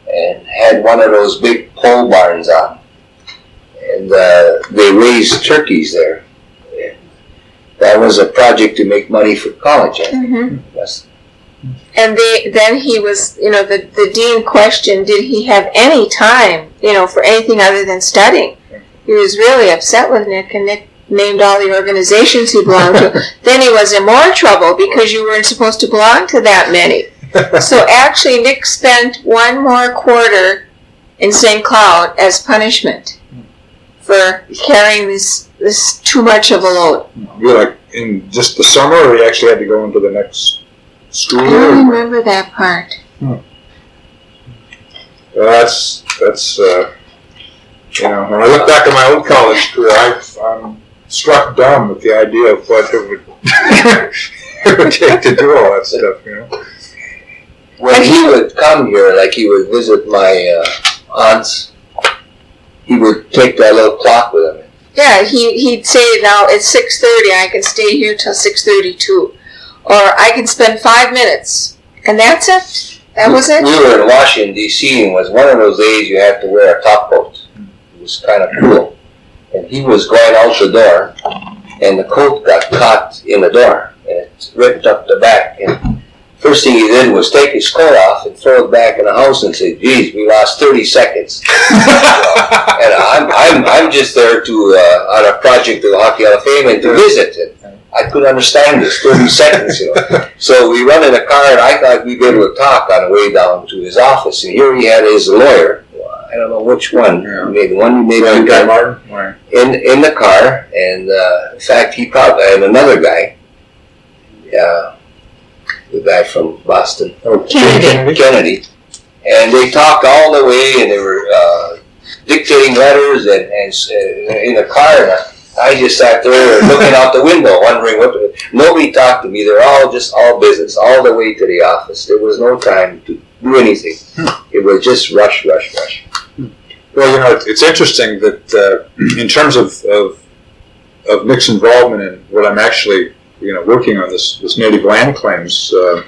and had one of those big pole barns on. And uh, they raised turkeys there. And that was a project to make money for college, I think. Mm-hmm. Yes. And they, then he was, you know, the, the dean questioned, did he have any time, you know, for anything other than studying? He was really upset with Nick, and Nick named all the organizations he belonged to. Then he was in more trouble because you weren't supposed to belong to that many. So actually, Nick spent one more quarter in Saint Cloud as punishment for carrying this this too much of a load. You're like in just the summer, or you actually had to go into the next school? I don't remember that part. Hmm. That's that's uh, you know, when I look back at my own college career, I, I'm struck dumb with the idea of what it would it would take to do all that stuff. You know, when he would come here, like he would visit my uh, aunts. He would take that little clock with him. Yeah, he, he'd say, now it's six thirty, I can stay here till six thirty-two. Or I can spend five minutes. And that's it. That we, was it. We were in Washington, D C, and it was one of those days you had to wear a top coat. It was kind of cool. And he was going out the door, and the coat got caught in the door. And it ripped up the back. And First thing he did was take his coat off and throw it back in the house and say, geez, we lost thirty seconds. You know, and I'm, I'm, I'm just there to, uh, on a project of the Hockey Hall of Fame and to visit. And I couldn't understand this, thirty seconds, you know. So we run in a car, and I thought we'd be able to talk on the way down to his office. And here he had his lawyer. I don't know which one. Yeah. Maybe one, maybe one guy, Martin. Martin. In, in the car. And uh, in fact, he probably had another guy. Uh, the guy from Boston. Oh, Kennedy. Kennedy. And they talked all the way, and they were uh, dictating letters and, and uh, in the car. And I, I just sat there looking out the window, wondering what. The, nobody talked to me. They're all just all business, all the way to the office. There was no time to do anything. It was just rush, rush, rush. Well, you know, it's interesting that uh, in terms of, of of Nick's involvement in what I'm actually, you know, working on this, this native land claims uh,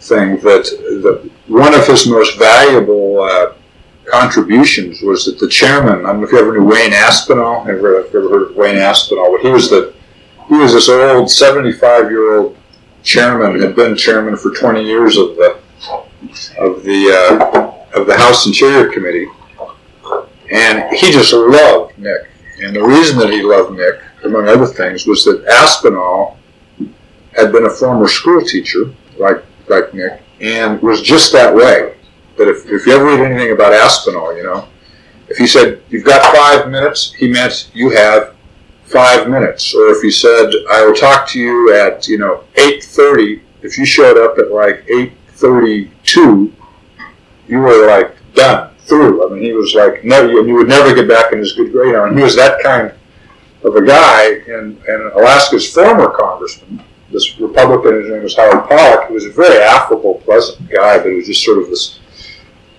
thing, that the, one of his most valuable uh, contributions was that the chairman, I don't know if you ever knew Wayne Aspinall, ever, ever heard of Wayne Aspinall, but he was the, he was this old seventy-five-year-old chairman, had been chairman for twenty years of the, of the, uh, of the House Interior Committee, and he just loved Nick, and the reason that he loved Nick, among other things, was that Aspinall had been a former school teacher, like like Nick, and was just that way. But if, if you ever read anything about Aspinall, you know, if he said, you've got five minutes, he meant you have five minutes. Or if he said, I will talk to you at, you know, eight thirty, if you showed up at like eight thirty-two, you were like done, through. I mean, he was like, no, you, you would never get back in his good grade. You know, and he was that kind of a guy, and, and Alaska's former congressman, this Republican, his name was Howard Pollock, who was a very affable, pleasant guy, but he was just sort of this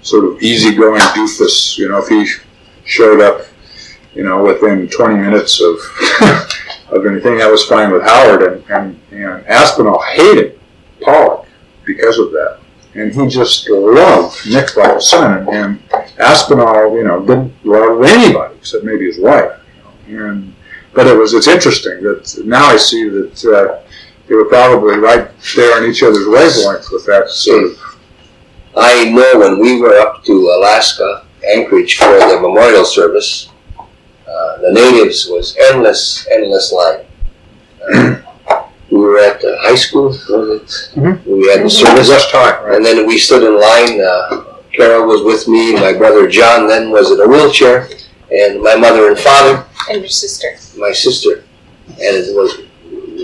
sort of easygoing doofus. You know, if he showed up, you know, within twenty minutes of of anything, that was fine with Howard. And, and, and Aspinall hated Pollock because of that. And he just loved Nick like a son. And Aspinall, you know, didn't love anybody except maybe his wife. You know? And but it was it's interesting that now I see that uh, they were probably right there on each other's wavelength with that sort of. I know when we were up to Alaska, Anchorage, for the memorial service, uh, the natives was endless, endless line. Uh, we were at the high school, was it? Mm-hmm. We had the service. That's time, right? And then we stood in line. Uh, Carol was with me. My brother John then was in a wheelchair, and my mother and father. And your sister. My sister. And it was...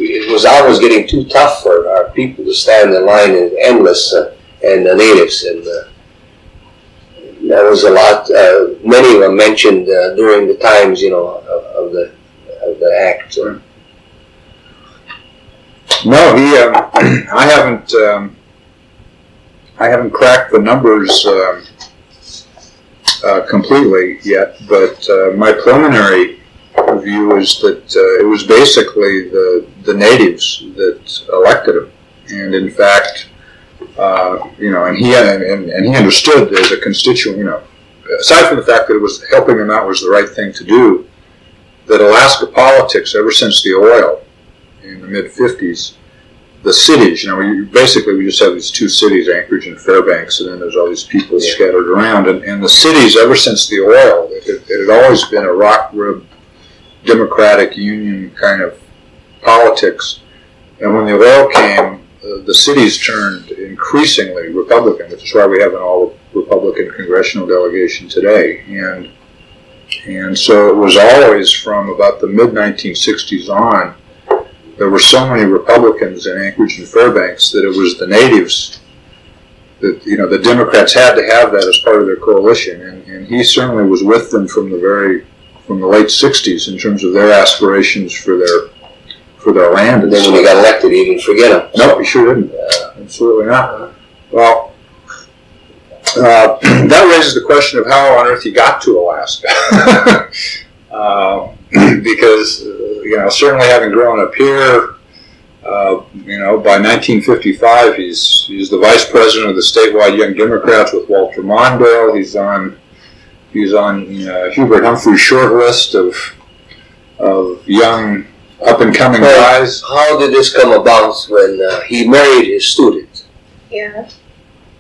It was always getting too tough for our people to stand in line and endless, uh, and the natives, and uh, that was a lot. Uh, many of them mentioned uh, during the times, you know, of, of the of the act. So. No, he. Um, I haven't. Um, I haven't cracked the numbers um, uh, completely yet, but uh, my preliminary view is that uh, it was basically the the natives that elected him, and in fact, uh, you know, and he and, and he understood as a constituent, you know, aside from the fact that it was helping him out was the right thing to do, that Alaska politics ever since the oil in the mid fifties, the cities, you know, we, basically we just have these two cities, Anchorage and Fairbanks, and then there's all these people yeah. scattered around, and, and the cities ever since the oil, it, it, it had always been a rock rib. Democratic union kind of politics, and when the oil came, uh, the cities turned increasingly Republican, which is why we have an all-Republican congressional delegation today. And and so it was always from about the mid nineteen sixties on, there were so many Republicans in Anchorage and Fairbanks that it was the natives that, you know, the Democrats had to have that as part of their coalition, and, and he certainly was with them from the very from the late sixties in terms of their aspirations for their for their land. And then when he got elected, he didn't forget them. No, nope, he sure didn't. Uh, Absolutely not. Well, uh, that raises the question of how on earth he got to Alaska. uh, because, uh, you know, certainly having grown up here, uh, you know, by nineteen fifty-five, he's, he's the vice president of the statewide Young Democrats with Walter Mondale. He's on... He's on uh, Hubert Humphrey's short list of of young up and coming guys. How did this come about when uh, he married his student? Yes.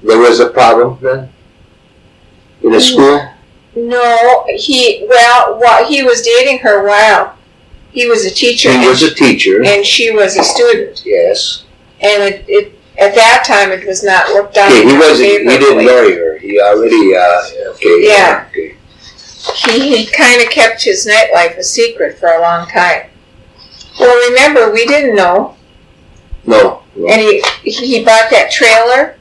There was a problem then? In the school? No, he, well, what, he was dating her while he was a teacher. He was a teacher. And she was a student. Yes. And it, it at that time, it was not looked on. Yeah, he wasn't, he didn't marry her. He already, uh, okay. Yeah. Okay. He, he kind of kept his nightlife a secret for a long time. Well, remember, we didn't know. No. no. And he, he bought that trailer.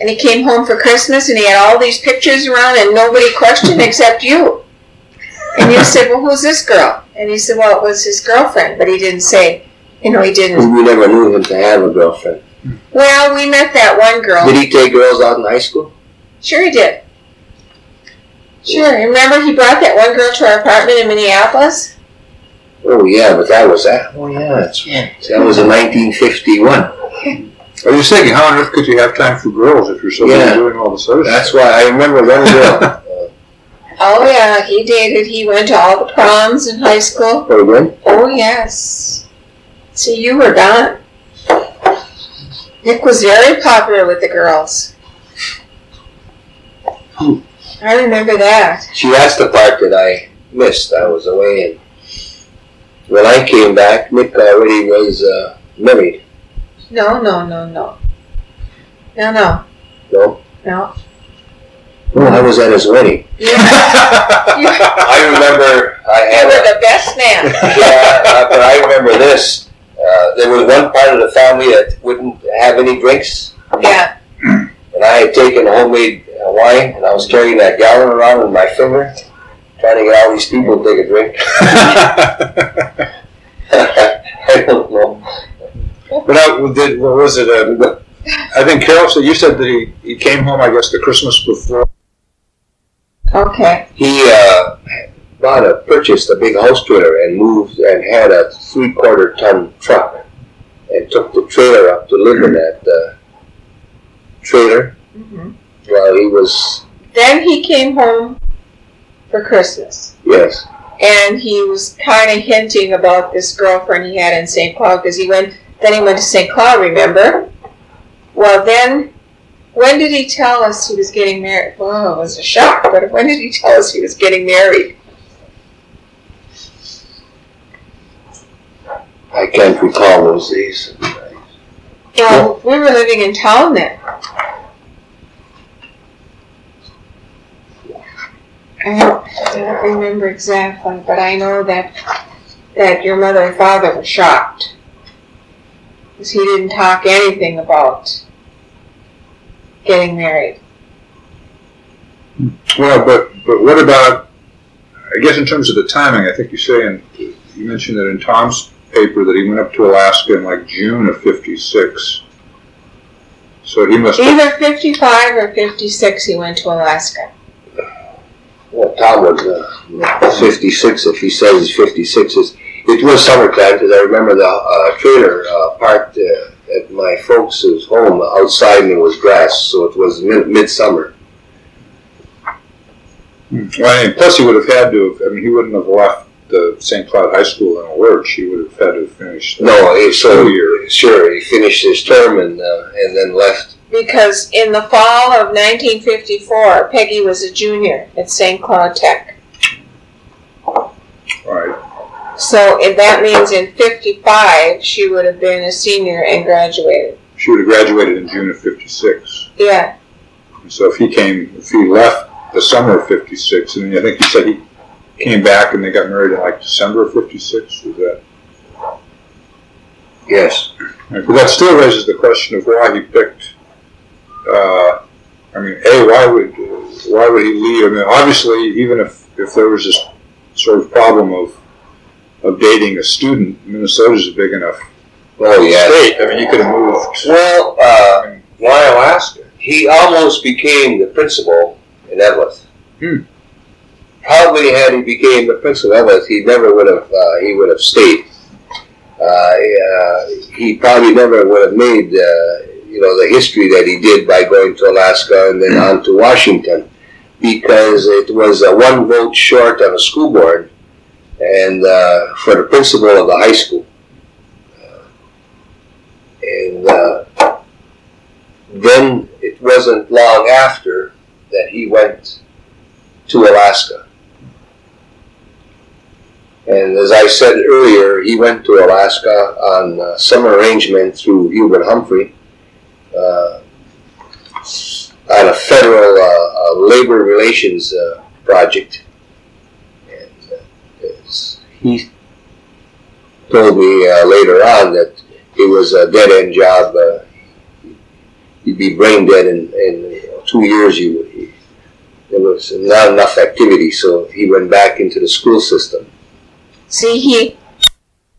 And he came home for Christmas, and he had all these pictures around, and nobody questioned except you. And you said, well, who's this girl? And he said, well, it was his girlfriend, but he didn't say, you know, he didn't. We never knew him to have a girlfriend. Well, we met that one girl. Did he take girls out in high school? Sure he did. Sure. Remember he brought that one girl to our apartment in Minneapolis? Oh, yeah, but that was that. Oh, yeah, that's right. That was in nineteen fifty-one. I was thinking, how on earth could you have time for girls if you're so busy yeah. doing all the stuff? That's why I remember one girl. Oh, yeah, he dated. He went to all the proms in high school. Oh, really? Oh, yes. See, you were gone. Nick was very popular with the girls. Ooh. I remember that. See, that's the part that I missed. I was away, and when I came back, Nick already was uh, married. No, no, no, no. No, no. No? No. Well, I was at his wedding. Yeah. I remember I had... You were a, the best man. Yeah, uh, but I remember this. Uh, there was one part of the family that wouldn't have any drinks. Yeah. And I had taken homemade uh, wine, and I was carrying that gallon around with my finger, trying to get all these people to take a drink. I don't know. But I, did, what was it? Uh, I think Carol said, you said that he, he came home, I guess, the Christmas before. Okay. He uh, bought a, purchased a big house trailer and moved and had a three-quarter ton truck and took the trailer up to live in that uh, trailer mm-hmm. while he was... Then he came home for Christmas. Yes. And he was kind of hinting about this girlfriend he had in Saint Paul because he went... Then he went to Saint Paul, remember? Well, then, when did he tell us he was getting married? Well, it was a shock, but when did he tell us he was getting married? I can't recall those days. Well, we were living in town then. I don't, I don't remember exactly, but I know that that your mother and father were shocked. He didn't talk anything about getting married. Well, but but what about, I guess in terms of the timing, I think you say, and you mentioned that in Tom's paper that he went up to Alaska in like June of fifty-six. So he must either fifty-five or fifty-six he went to Alaska. Well, Tom was uh, fifty-six if he says fifty-six is... It was summertime because I remember the uh, trailer uh, parked uh, at my folks' home outside, and it was grass, so it was mid- midsummer. Well, I mean, plus, he would have had to have, I mean, he wouldn't have left the Saint Cloud High School in a lurch. He would have had to have finished. Uh, no, so year. Sure, he finished his term and uh, and then left. Because in the fall of nineteen fifty-four, Peggy was a junior at Saint Cloud Tech. All right. So if that means in fifty-five, she would have been a senior and graduated. She would have graduated in June of fifty-six. Yeah. And so if he came, if he left the summer of fifty-six, and I think he said he came back and they got married in like December of fifty-six, was that? Yes. But that still raises the question of why he picked, uh, I mean, A, why would, why would he leave? I mean, obviously, even if, if there was this sort of problem of, of dating a student, Minnesota's a big enough well, yeah. state. I mean, you could have moved. Well, uh, I mean, why Alaska? He almost became the principal in Eveleth. Hmm. Probably had he became the principal in Eveleth, he never would have. Uh, he would have stayed. Uh, uh, he probably never would have made uh, you know the history that he did by going to Alaska and then on to Washington, because it was a one vote short on a school board. And uh, for the principal of the high school. Uh, and uh, it wasn't long after that he went to Alaska. And as I said earlier, he went to Alaska on uh, some arrangement through Hubert Humphrey uh, on a federal uh, uh, labor relations uh, project. And uh, it's, he told me uh, later on that it was a dead-end job. Uh, you'd be brain dead in, in you know, two years. You would, he, there was not enough activity, so he went back into the school system. See, he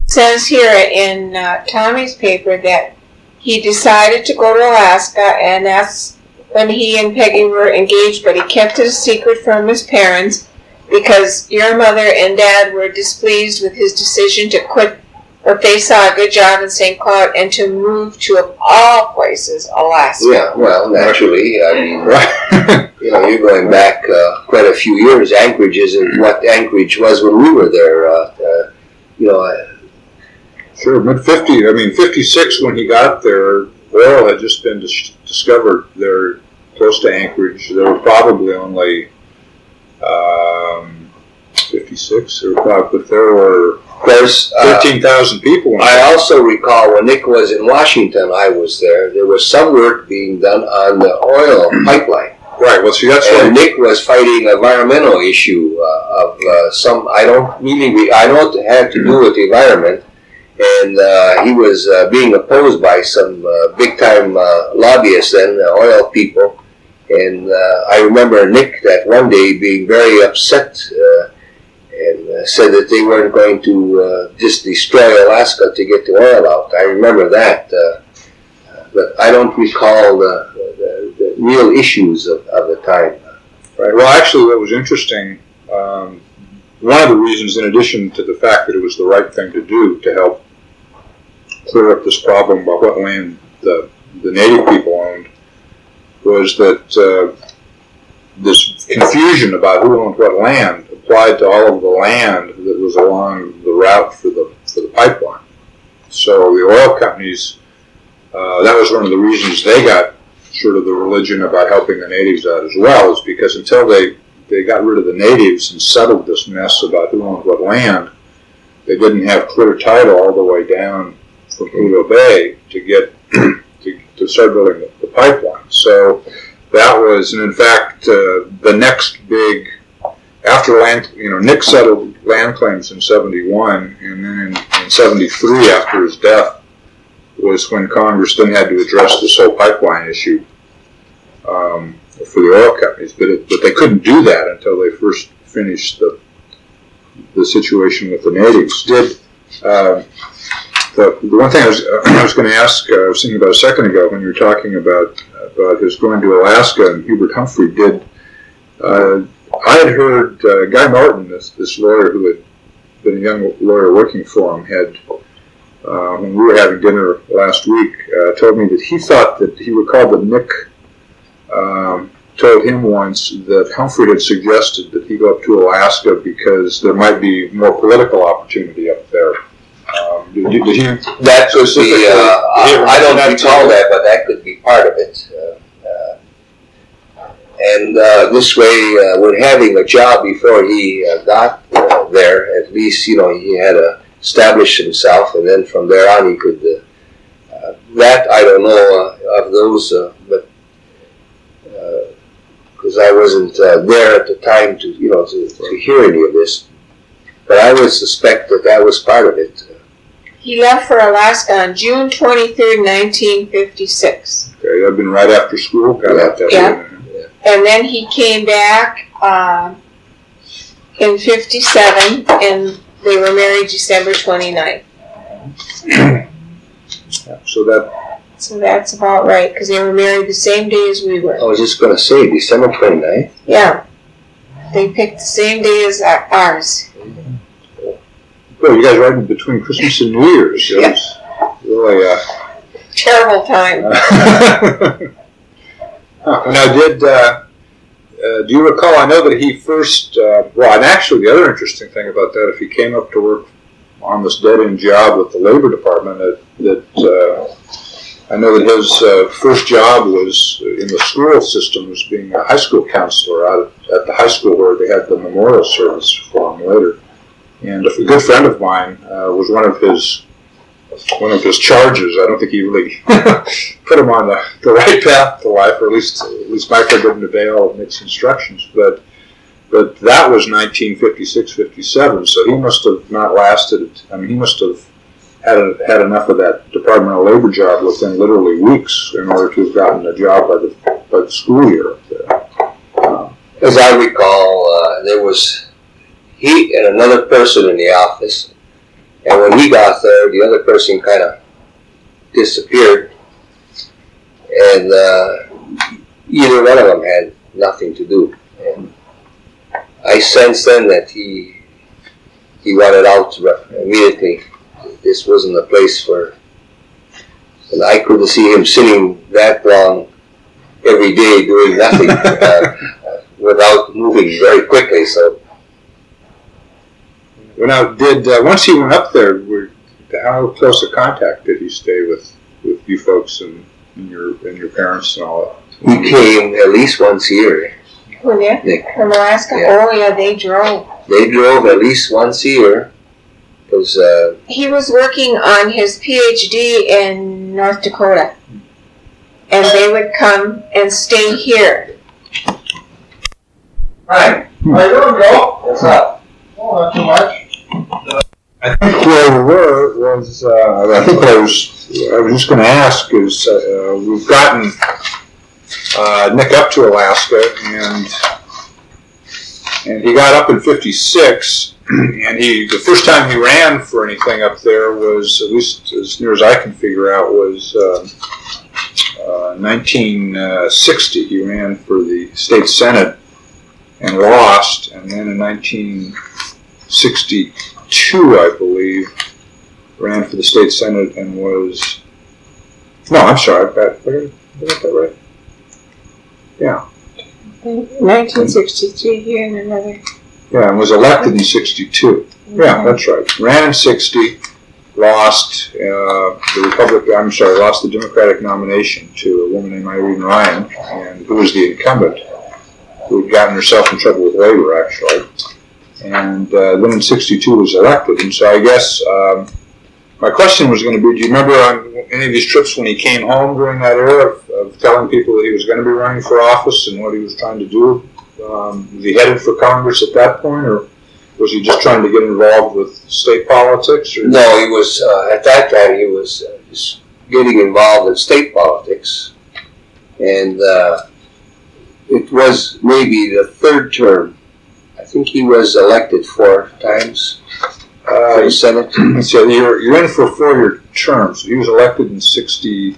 says here in uh, Tommy's paper that he decided to go to Alaska, and that's when he and Peggy were engaged, but he kept it a secret from his parents because your mother and dad were displeased with his decision to quit what they saw a good job in Saint Cloud and to move to, of all places, Alaska. Yeah, well, naturally, I mean, right. You know, you're going back uh, quite a few years. Anchorage isn't what Anchorage was when we were there. Uh, uh, you know, uh, sure, mid fifties. I mean, fifty-six when he got there, oil had just been dis- discovered there close to Anchorage. There were probably only um, fifty-six, or probably, but there were. There's uh, thirteen thousand people. I also recall when Nick was in Washington, I was there, there was some work being done on the oil pipeline. Right, well, see, that's and right. Nick was fighting an environmental issue uh, of uh, some, I don't really, I know it had to do with the environment, and uh, he was uh, being opposed by some uh, big-time uh, lobbyists then, uh, oil people, and uh, I remember Nick that one day being very upset uh, and uh, said that they weren't going to uh, just destroy Alaska to get the oil out. I remember that, uh, but I don't recall the, the, the real issues of, of the time. Right. Well, actually, what was interesting, um, one of the reasons, in addition to the fact that it was the right thing to do to help clear up this problem about what land the, the native people owned, was that uh, this confusion about who owned what land applied to all of the land that was along the route for the for the pipeline. So the oil companies, uh, that was one of the reasons they got sort of the religion about helping the natives out as well, is because until they, they got rid of the natives and settled this mess about who owned what land, they didn't have clear title all the way down from Udo Bay to get to, to start building the, the pipeline. So that was, and in fact, uh, the next big, after land, you know, Nick settled land claims in seventy-one, and then in, in seventy-three, after his death, was when Congress then had to address this whole pipeline issue um, for the oil companies. But it, but they couldn't do that until they first finished the the situation with the natives. Did uh, the, the one thing I was uh, I was going to ask, uh, I was thinking about a second ago when you were talking about about his going to Alaska and Hubert Humphrey did. Uh, I had heard uh, Guy Martin, this, this lawyer who had been a young lawyer working for him, had, uh, when we were having dinner last week, uh, told me that he thought that he recalled that Nick um, told him once that Humphrey had suggested that he go up to Alaska because there might be more political opportunity up there. Um, did, did he? That could be, uh, uh, I don't recall that, but that could be part of it. Uh, And uh, this way, uh, when having a job before he uh, got uh, there, at least, you know, he had uh, established himself, and then from there on he could, uh, uh, that I don't know uh, of those, uh, but, because uh, I wasn't uh, there at the time to, you know, to, to hear any of this, but I would suspect that that was part of it. He left for Alaska on June twenty-third, nineteen fifty-six. Okay, I've been right after school, got out that yeah. way. And then he came back uh, in fifty-seven, and they were married December twenty-ninth. So that. So that's about right, because they were married the same day as we were. I was just going to say, December twenty-ninth? Yeah. They picked the same day as ours. Well, you guys were right between Christmas and New Year's. It yeah. was really a... terrible time. Now, did uh, uh, do you recall? I know that he first. Uh, well, and actually, the other interesting thing about that, if he came up to work on this dead-end job with the Labor Department, that, that uh, I know that his uh, first job was in the school system, was being a high school counselor out at the high school where they had the memorial service for him later. And a good friend of mine uh, was one of his one of his charges. I don't think he really put him on the, the right path to life, or at least at least Michael didn't obey all of Nick's instructions. But but that was nineteen fifty-six fifty-seven, so he must have not lasted. I mean, he must have had a, had enough of that Department of Labor job within literally weeks in order to have gotten a job by the by the school year up there. Um, As I recall, uh, there was he and another person in the office. And when he got there, the other person kind of disappeared, and uh, either one of them had nothing to do. And I sensed then that he he wanted out immediately. This wasn't a place for, and I couldn't see him sitting that long every day doing nothing uh, without moving very quickly. So. Now, did uh, once he went up there, were, how close a contact did he stay with, with you folks and, and your and your parents and all that? He came at least once a year. Oh, yeah? yeah. From Alaska? Yeah. Oh, yeah, they drove. They drove at least once a year. Was, uh, he was working on his P H D in North Dakota, and they would come and stay here. Hi. Hmm. How you doing, Bill? What's up? Oh, not too much. I think where we were was, uh, I think what I was, I was just going to ask is, uh, we've gotten uh, Nick up to Alaska, and and he got up in fifty-six, and he the first time he ran for anything up there was, at least as near as I can figure out, was uh, uh, nineteen sixty. He ran for the state senate and lost, and then in nineteen sixty-two, I believe, ran for the state senate and was, no, I'm sorry, I got, I got that right. Yeah. nineteen sixty-three here and another. Yeah, and was elected in sixty-two. Mm-hmm. Yeah, that's right. Ran in sixty, lost uh, the Republic, I'm sorry, lost the Democratic nomination to a woman named Irene Ryan, and who was the incumbent, who had gotten herself in trouble with labor, actually. And uh, then in sixty-two was elected. And so I guess um, my question was going to be, do you remember on any of these trips when he came home during that era of, of telling people that he was going to be running for office and what he was trying to do? Um, was he headed for Congress at that point, or was he just trying to get involved with state politics? Or no, he was, uh, at that time, he was uh, just getting involved in state politics. And uh, it was maybe the third term. I think he was elected four times uh, for the Senate. So you're, you're in for a four-year term. So he was elected in sixty.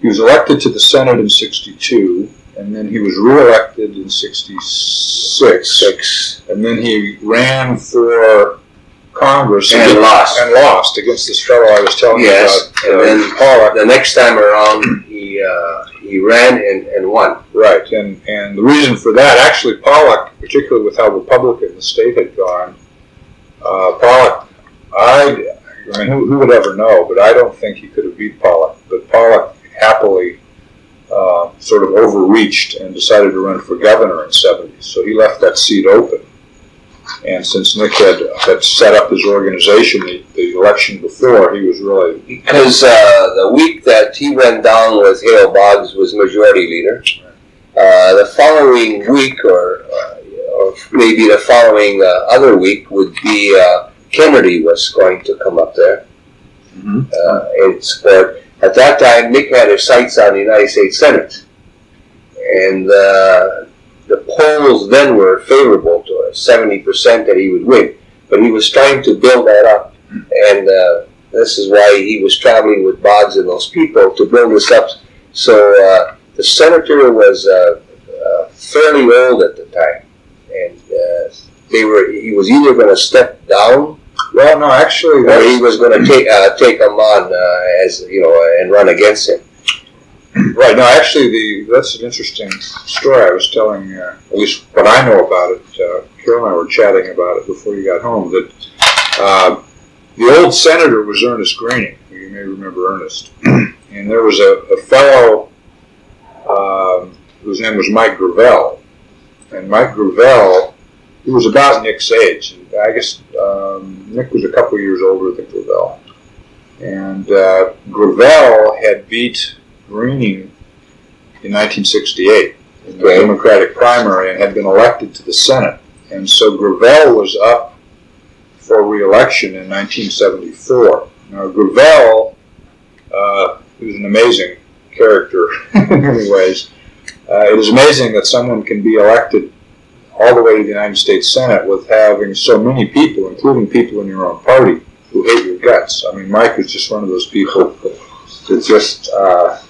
He was elected to the Senate in sixty-two, and then he was re-elected in sixty-six. Six. And then he ran for Congress and, and lost and lost against this fellow I was telling yes. you about. Yes, uh, and then Pollock. The next time around, he uh, he ran and, and won. Right, and and the reason for that, actually, Pollock, particularly with how Republican the state had gone, uh, Pollock, I, I mean, who, who would ever know, but I don't think he could have beat Pollock. But Pollock happily uh, sort of overreached and decided to run for governor in seventy. So he left that seat open. And since Nick had, had set up his organization the, the election before, he was really... Because uh, the week that he went down with Hale Boggs was majority leader. Uh, the following week, or, uh, or maybe the following uh, other week, would be uh, Kennedy was going to come up there. Mm-hmm. Uh, and support. At that time, Nick had his sights on the United States Senate. And... Uh, The polls then were favorable to us, seventy percent that he would win. But he was trying to build that up. And uh, this is why he was traveling with Boggs and those people to build this up. So uh, the senator was uh, uh, fairly old at the time. And uh, they were. He was either going to step down. Well, no, actually. Or he was going to take uh, take him on uh, as, you know, and run against him. Right, no, actually, the that's an interesting story I was telling, uh, at least what I know about it. Uh, Carol and I were chatting about it before you got home, that uh, the old senator was Ernest Greening. You may remember Ernest. and there was a, a fellow um, whose name was Mike Gravel, and Mike Gravel, he was about Nick's age. I guess um, Nick was a couple years older than Gravel, and uh, Gravel had beat Greening in nineteen sixty-eight in the Democratic primary and had been elected to the Senate. And so Gravel was up for re-election in nineteen seventy-four. Now Gravel, uh, who's an amazing character in many ways, uh, it is amazing that someone can be elected all the way to the United States Senate with having so many people, including people in your own party, who hate your guts. I mean, Mike is just one of those people that just... Uh,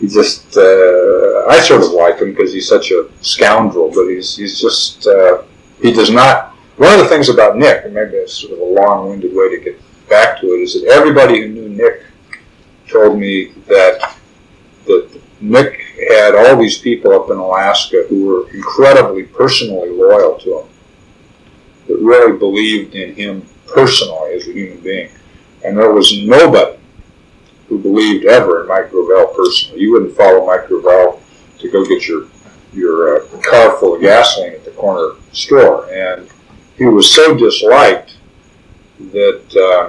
He just, uh, I sort of like him because he's such a scoundrel, but he's he's just, uh, he does not, one of the things about Nick, and maybe it's sort of a long-winded way to get back to it, is that everybody who knew Nick told me that, that Nick had all these people up in Alaska who were incredibly personally loyal to him, that really believed in him personally as a human being. And there was nobody who believed ever in Mike Gravel personally. You wouldn't follow Mike Gravel to go get your your uh, car full of gasoline at the corner store. And he was so disliked that uh,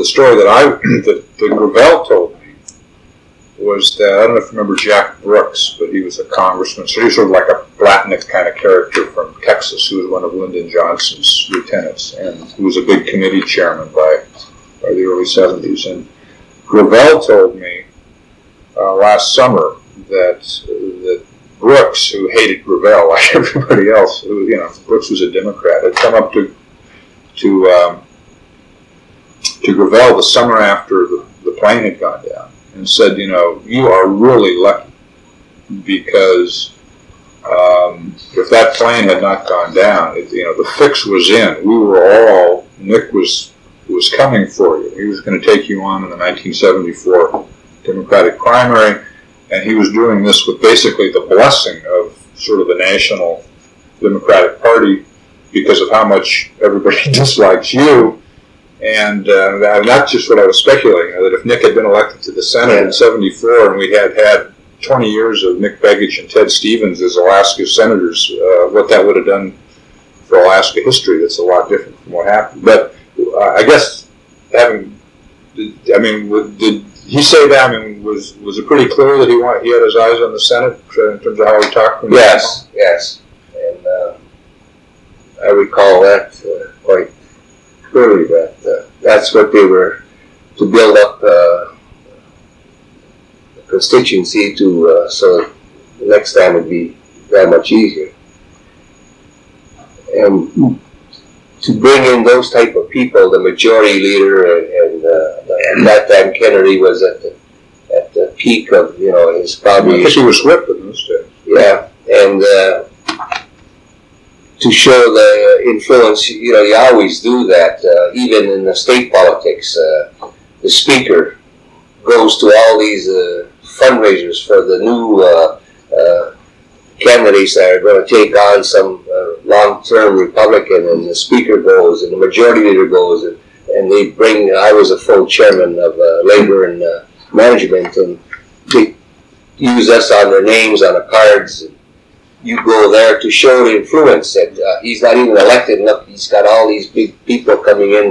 the story that I that, that Gravel told me was that, I don't know if you remember Jack Brooks, but he was a congressman. So he was sort of like a Blatnik kind of character from Texas, who was one of Lyndon Johnson's lieutenants and who was a big committee chairman by, by the early seventies. And Gravel told me uh, last summer that that Brooks, who hated Gravel like everybody else, who, you know, Brooks was a Democrat, had come up to to um, to Gravel the summer after the, the plane had gone down and said, you know, you are really lucky because um, if that plane had not gone down, it, you know, the fix was in. We were all, Nick was. was coming for you. He was going to take you on in the nineteen seventy-four Democratic primary, and he was doing this with basically the blessing of sort of the National Democratic Party because of how much everybody dislikes you. And uh, that's just what I was speculating, that if Nick had been elected to the Senate yeah. in seventy-four and we had had twenty years of Nick Begich and Ted Stevens as Alaska senators, uh, what that would have done for Alaska history, that's a lot different from what happened. But I guess having, I mean, did he say that? I mean, was was it pretty clear that he wanted, he had his eyes on the Senate in terms of how he talked? Yes, yes, and uh, I recall that uh, quite clearly. That uh, that's what they were to build up uh, a constituency to, uh, so the next time would be that much easier. And to bring in those type of people, the majority leader, and, and uh, at that time Kennedy was at the, at the peak of, you know, his probably... Because he was whipping those days. Yeah, and uh, to show the influence, you know, you always do that, uh, even in the state politics. Uh, the speaker goes to all these uh, fundraisers for the new uh, uh, candidates that are going to take on some... Uh, long-term Republican, and the speaker goes, and the majority leader goes, and, and they bring, I was a full chairman of uh, labor and uh, management, and they use us on their names, on the cards, and you go there to show the influence that uh, he's not even elected, look, he's got all these big people coming in,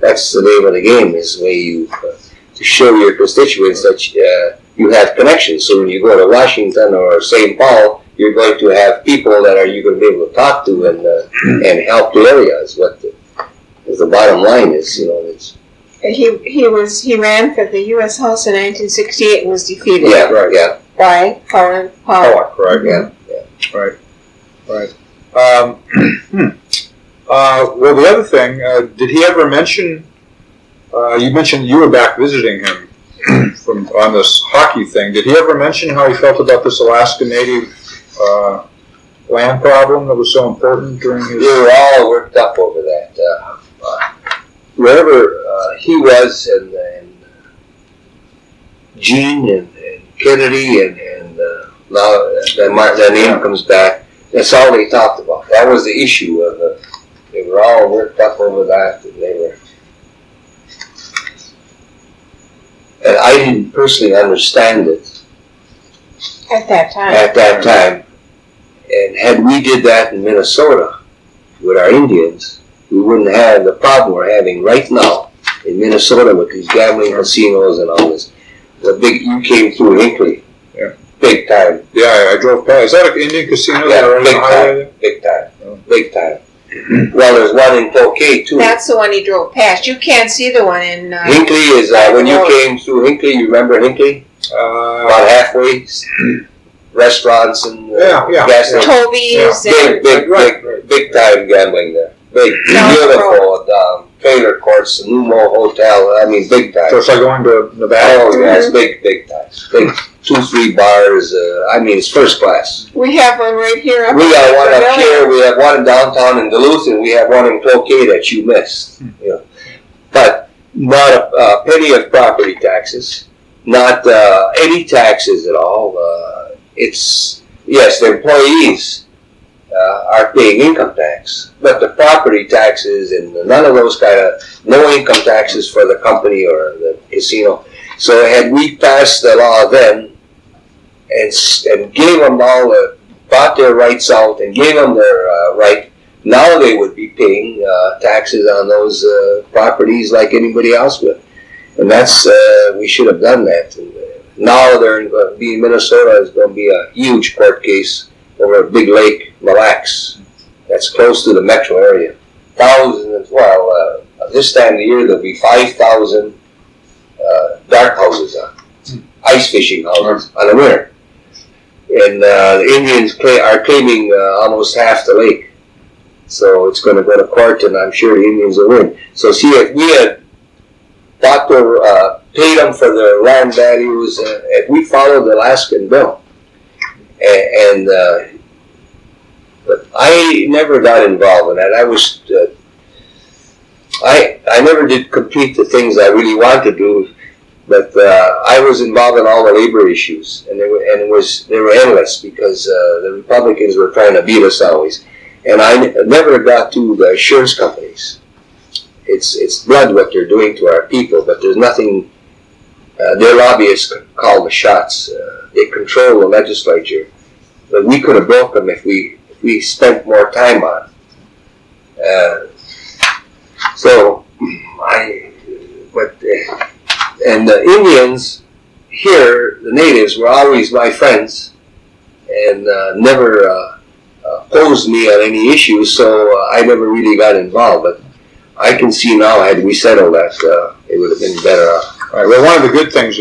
that's the name of the game, is the way you, uh, to show your constituents that uh, you have connections, so when you go to Washington or Saint Paul, you're going to have people that are you going to be able to talk to and uh, and help the area is what the, is the bottom line is, you know. It's he he was he ran for the U S House in nineteen sixty-eight and was defeated. Yeah, right. Yeah. By Howard Pollock. Pollock, right? Yeah, yeah. Right, right. Um, uh, well, the other thing, uh, did he ever mention? Uh, you mentioned you were back visiting him from on this hockey thing. Did he ever mention how he felt about this Alaska Native Uh, land problem that was so important during his... We were all worked up over that. Uh, uh, wherever uh, he was, and, and Gene, and, and Kennedy, and, and uh, now that, that name comes back, that's all they talked about. That was the issue of it. They were all worked up over that, and they were... And I didn't personally understand it. At that time. At that time. And had we did that in Minnesota with our Indians, we wouldn't have the problem we're having right now in Minnesota with these gambling casinos and all this. The big, you came through Hinkley. Yeah. Big time. Yeah, I drove past. Is that an Indian casino? Yeah, that big, time, big time. Oh. Big time. Well, there's one in Polkay, too. That's the one he drove past. You can't see the one in... Uh, Hinkley is... Uh, when you came through Hinkley, you remember Hinkley? Uh, About halfway. Restaurants and uh, yeah, yeah, gas stations. Yeah. Toby's. Yeah. Big, big, right, big, right. big time gambling there. Big, beautiful. Um, trailer courts, the Numo Hotel. I mean, big time. So it's like going to Nevada? Oh, yeah, it's big, big time. Big two, three bars. Uh, I mean, it's first class. We have one right here. Up we have one up here. We have one in downtown in Duluth, and we have one in Cloquet that you missed. Hmm. Yeah. But not a uh, penny of property taxes, not uh, any taxes at all. Uh, it's, yes, the employees uh, are paying income tax, but the property taxes and none of those kind of, no income taxes for the company or the casino. So had we passed the law then, and and gave them all, the, bought their rights out and gave them their uh, right, now they would be paying uh, taxes on those uh, properties like anybody else would. And that's, uh, we should have done that. And, uh, now they're going to be in Minnesota, is going to be a huge court case over a big lake, Mille Lacs, that's close to the metro area. Thousands, well, uh, this time of the year there'll be five thousand uh, dark houses on, ice fishing houses on the winter. And uh, the Indians play, are claiming uh, almost half the lake. So it's going to go to court, and I'm sure the Indians will win. So see, if we had bought their, uh, paid them for their land values, uh, if we followed the Alaskan bill, and, and uh, but I never got involved in that. I was, uh, I I never did complete the things I really wanted to do. But uh, I was involved in all the labor issues, and they were, and it was they were endless because uh, the Republicans were trying to beat us always. And I n- never got to the insurance companies. It's it's blood what they're doing to our people, but there's nothing. Uh, their lobbyists call the shots. Uh, they control the legislature. But we could have broke them if we if we spent more time on it. Uh, so I, but. Uh, And the Indians here, the natives, were always my friends and uh, never uh, opposed me on any issues, so uh, I never really got involved. But I can see now, had we settled that, uh, it would have been better off. All right, well, one of the good things,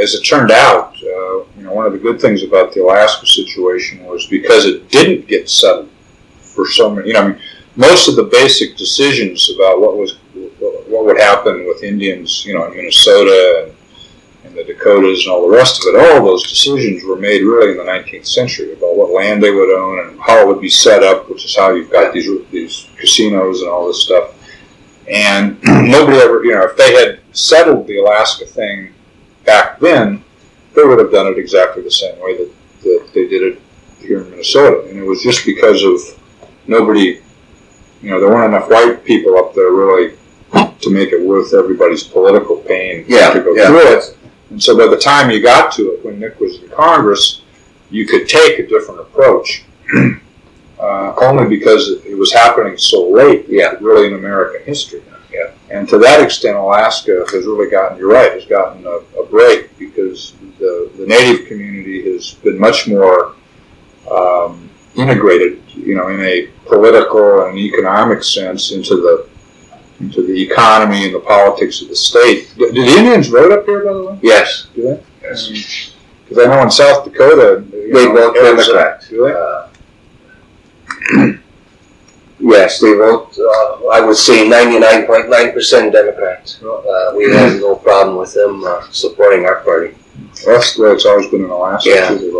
as it turned out, uh, you know, one of the good things about the Alaska situation was because it didn't get settled for so many, you know, I mean, most of the basic decisions about what was what would happen with Indians, you know, in Minnesota and, and the Dakotas and all the rest of it, all of those decisions were made really in the nineteenth century about what land they would own and how it would be set up, which is how you've got these these casinos and all this stuff. And nobody ever, you know, if they had settled the Alaska thing back then, they would have done it exactly the same way that, that they did it here in Minnesota. And it was just because of nobody, you know, there weren't enough white people up there really to make it worth everybody's political pain yeah, to go yeah. through it. And so by the time you got to it, when Nick was in Congress, you could take a different approach, uh, only because it was happening so late, yeah. really, in American history. Yeah. And to that extent, Alaska has really gotten, you're right, has gotten a, a break because the, the Native community has been much more um, integrated, you know, in a political and economic sense into the into the economy and the politics of the state. Did the Indians vote up here, by the way? Yes. Do they? Yes. Because um, I know in South Dakota, they vote Democrat. Do they? Uh, yes, they vote, uh, I would say, ninety-nine point nine percent Democrat. Uh, we have no problem with them uh, supporting our party. Well, that's the way it's always been in Alaska. Yeah. Too,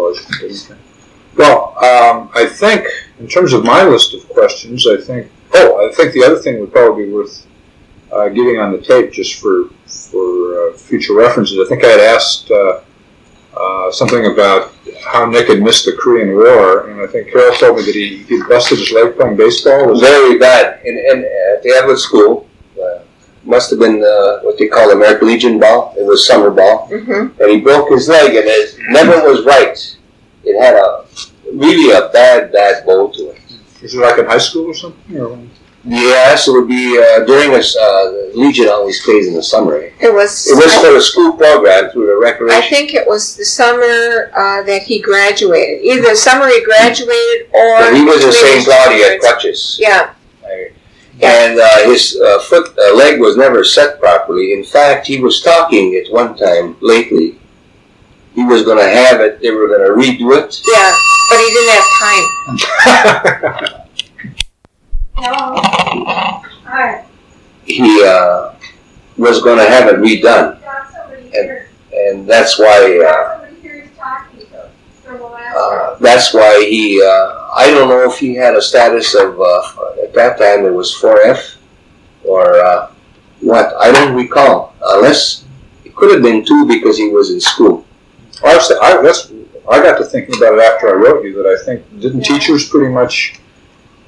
well, um, I think, in terms of my list of questions, I think, oh, I think the other thing would probably be worth Uh, getting on the tape just for for uh, future references. I think I had asked uh, uh, something about how Nick had missed the Korean War, and I think Carol told me that he, he busted his leg playing baseball. Was very bad. In, in, at the Abbott School, uh, must have been the, what they call the American Legion ball. It was summer ball. Mm-hmm. And he broke his leg, and it never was right. It had a really a bad, bad bowl to it. Is it like in high school or something? Or? Yes, it would be uh, during a uh, Legion always plays in the summer. Eh? It was It was I, for the school program through the recreation. I think it was the summer uh, that he graduated. Either the summer he graduated or... But he was in Saint Paul, he had crutches. Yeah. Right. Yeah. And uh, his uh, foot, uh, leg was never set properly. In fact, he was talking at one time lately. He was going to have it. They were going to redo it. Yeah, but he didn't have time. Hello. Hi. He uh, was going to have it redone, and, and that's why. Uh, uh, that's why he. Uh, I don't know if he had a status of uh, at that time it was four F or uh, what. I don't recall. Unless it could have been two because he was in school. I, I, that's, I got to thinking about it after I wrote you that I think, didn't yeah. teachers pretty much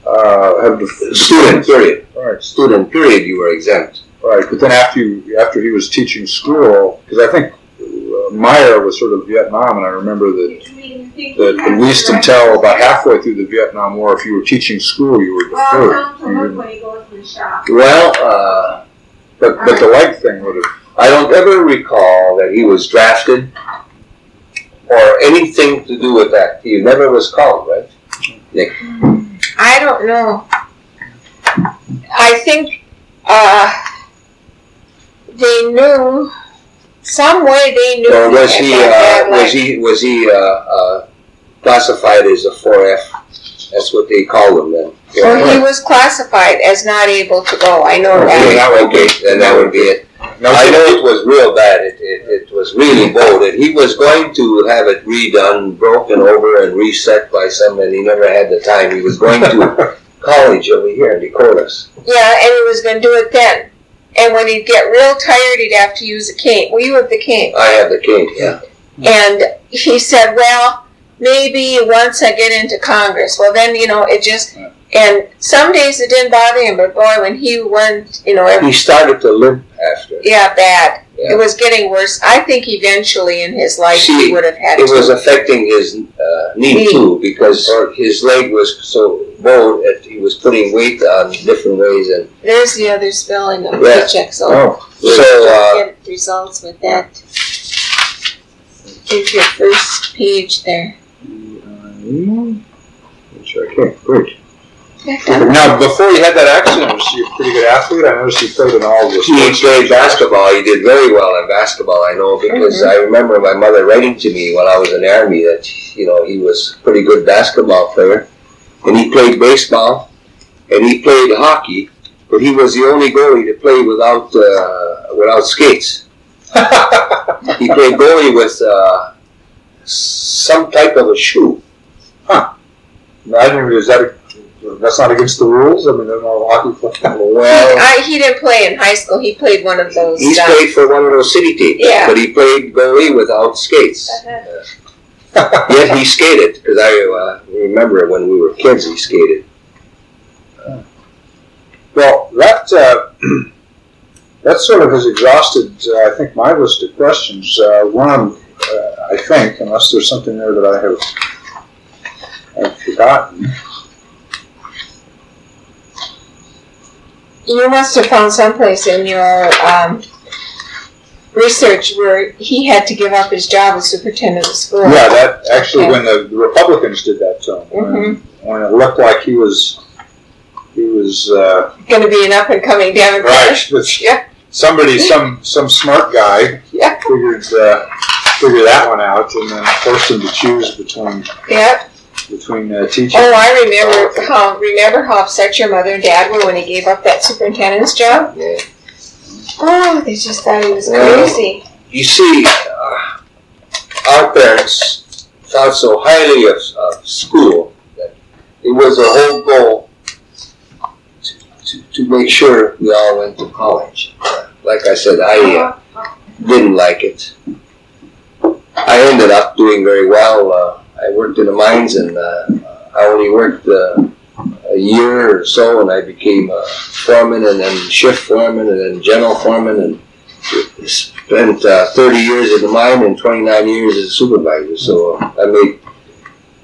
uh, have... The, student, period. Right. Student, period, you were exempt. Right, but then after you, after he was teaching school, because I think uh, Meyer was sort of Vietnam, and I remember that, that at least until about halfway through the Vietnam War, if you were teaching school, you were deferred. Well, well uh, but, but the like thing would have... I don't ever recall that he was drafted or anything to do with that. He never was called, right, Nick? I don't know. I think uh, they knew some way. They knew. Or was he? Uh, was he? Was he uh, uh, classified as a four F? That's what they call them then. Yeah. Well, he was classified as not able to go. I know okay, that. Okay, then that would be it. No, I know it was real bad. It, it, it was really bold. And he was going to have it redone, broken over, and reset by someone. He never had the time. He was going to college over here in Decorus. Yeah, and he was going to do it then. And when he'd get real tired, he'd have to use a cane. Well, you have the cane. I have the cane, yeah. And he said, well, maybe once I get into Congress. Well, then, you know, it just... And some days it didn't bother him, but boy, when he went, you know... Every, he started to limp after. Yeah, bad. Yeah. It was getting worse. I think eventually in his life See, he would have had it to. Was affecting his uh, knee, knee, too, because his leg was so bowed that he was putting weight on different ways. And there's the other spelling of yeah. paychecks. Oh. So, uh, get results with that. Here's your first page there. Okay, great. Now, before you had that accident, was you a pretty good athlete? I noticed you played in all the sports. He played basketball. He did very well in basketball, I know, because mm-hmm. I remember my mother writing to me when I was in the Army that, you know, he was a pretty good basketball player. And he played baseball, and he played hockey, but he was the only goalie to play without uh, without skates. He played goalie with uh, some type of a shoe. Huh. I didn't realize that... That's not against the rules? I mean, they're not hockey players. Well, he, he didn't play in high school. He played one of those. He's done. Played for one of those city teams. Yeah. But he played goalie without skates. Uh-huh. Yet he skated, because I uh, remember when we were kids, he skated. Uh, well, that uh, that sort of has exhausted, uh, I think, my list of questions. Uh, one, uh, I think, unless there's something there that I have I've forgotten. You must have found someplace in your um, research where he had to give up his job as superintendent of school. Yeah, that actually, okay. when the, the Republicans did that to him, mm-hmm. when, when it looked like he was he was uh, going to be an up and coming Democrat. Right. Yeah. Somebody, some some smart guy, yeah. figured uh, figured that one out, and then forced him to choose between. Yep. Between uh, teachers. Oh, I remember how remember how upset your mother and dad were when he gave up that superintendent's job. Yeah. Oh, they just thought he was well, crazy. You see, uh, our parents thought so highly of, of school that it was a whole goal to, to, to make sure we all went to college. Uh, like I said, I uh, didn't like it. I ended up doing very well. Uh, I worked in the mines, and uh, I only worked uh, a year or so, and I became a foreman, and then shift foreman, and then general foreman, and spent uh, thirty years in the mine and twenty-nine years as a supervisor. So uh, I made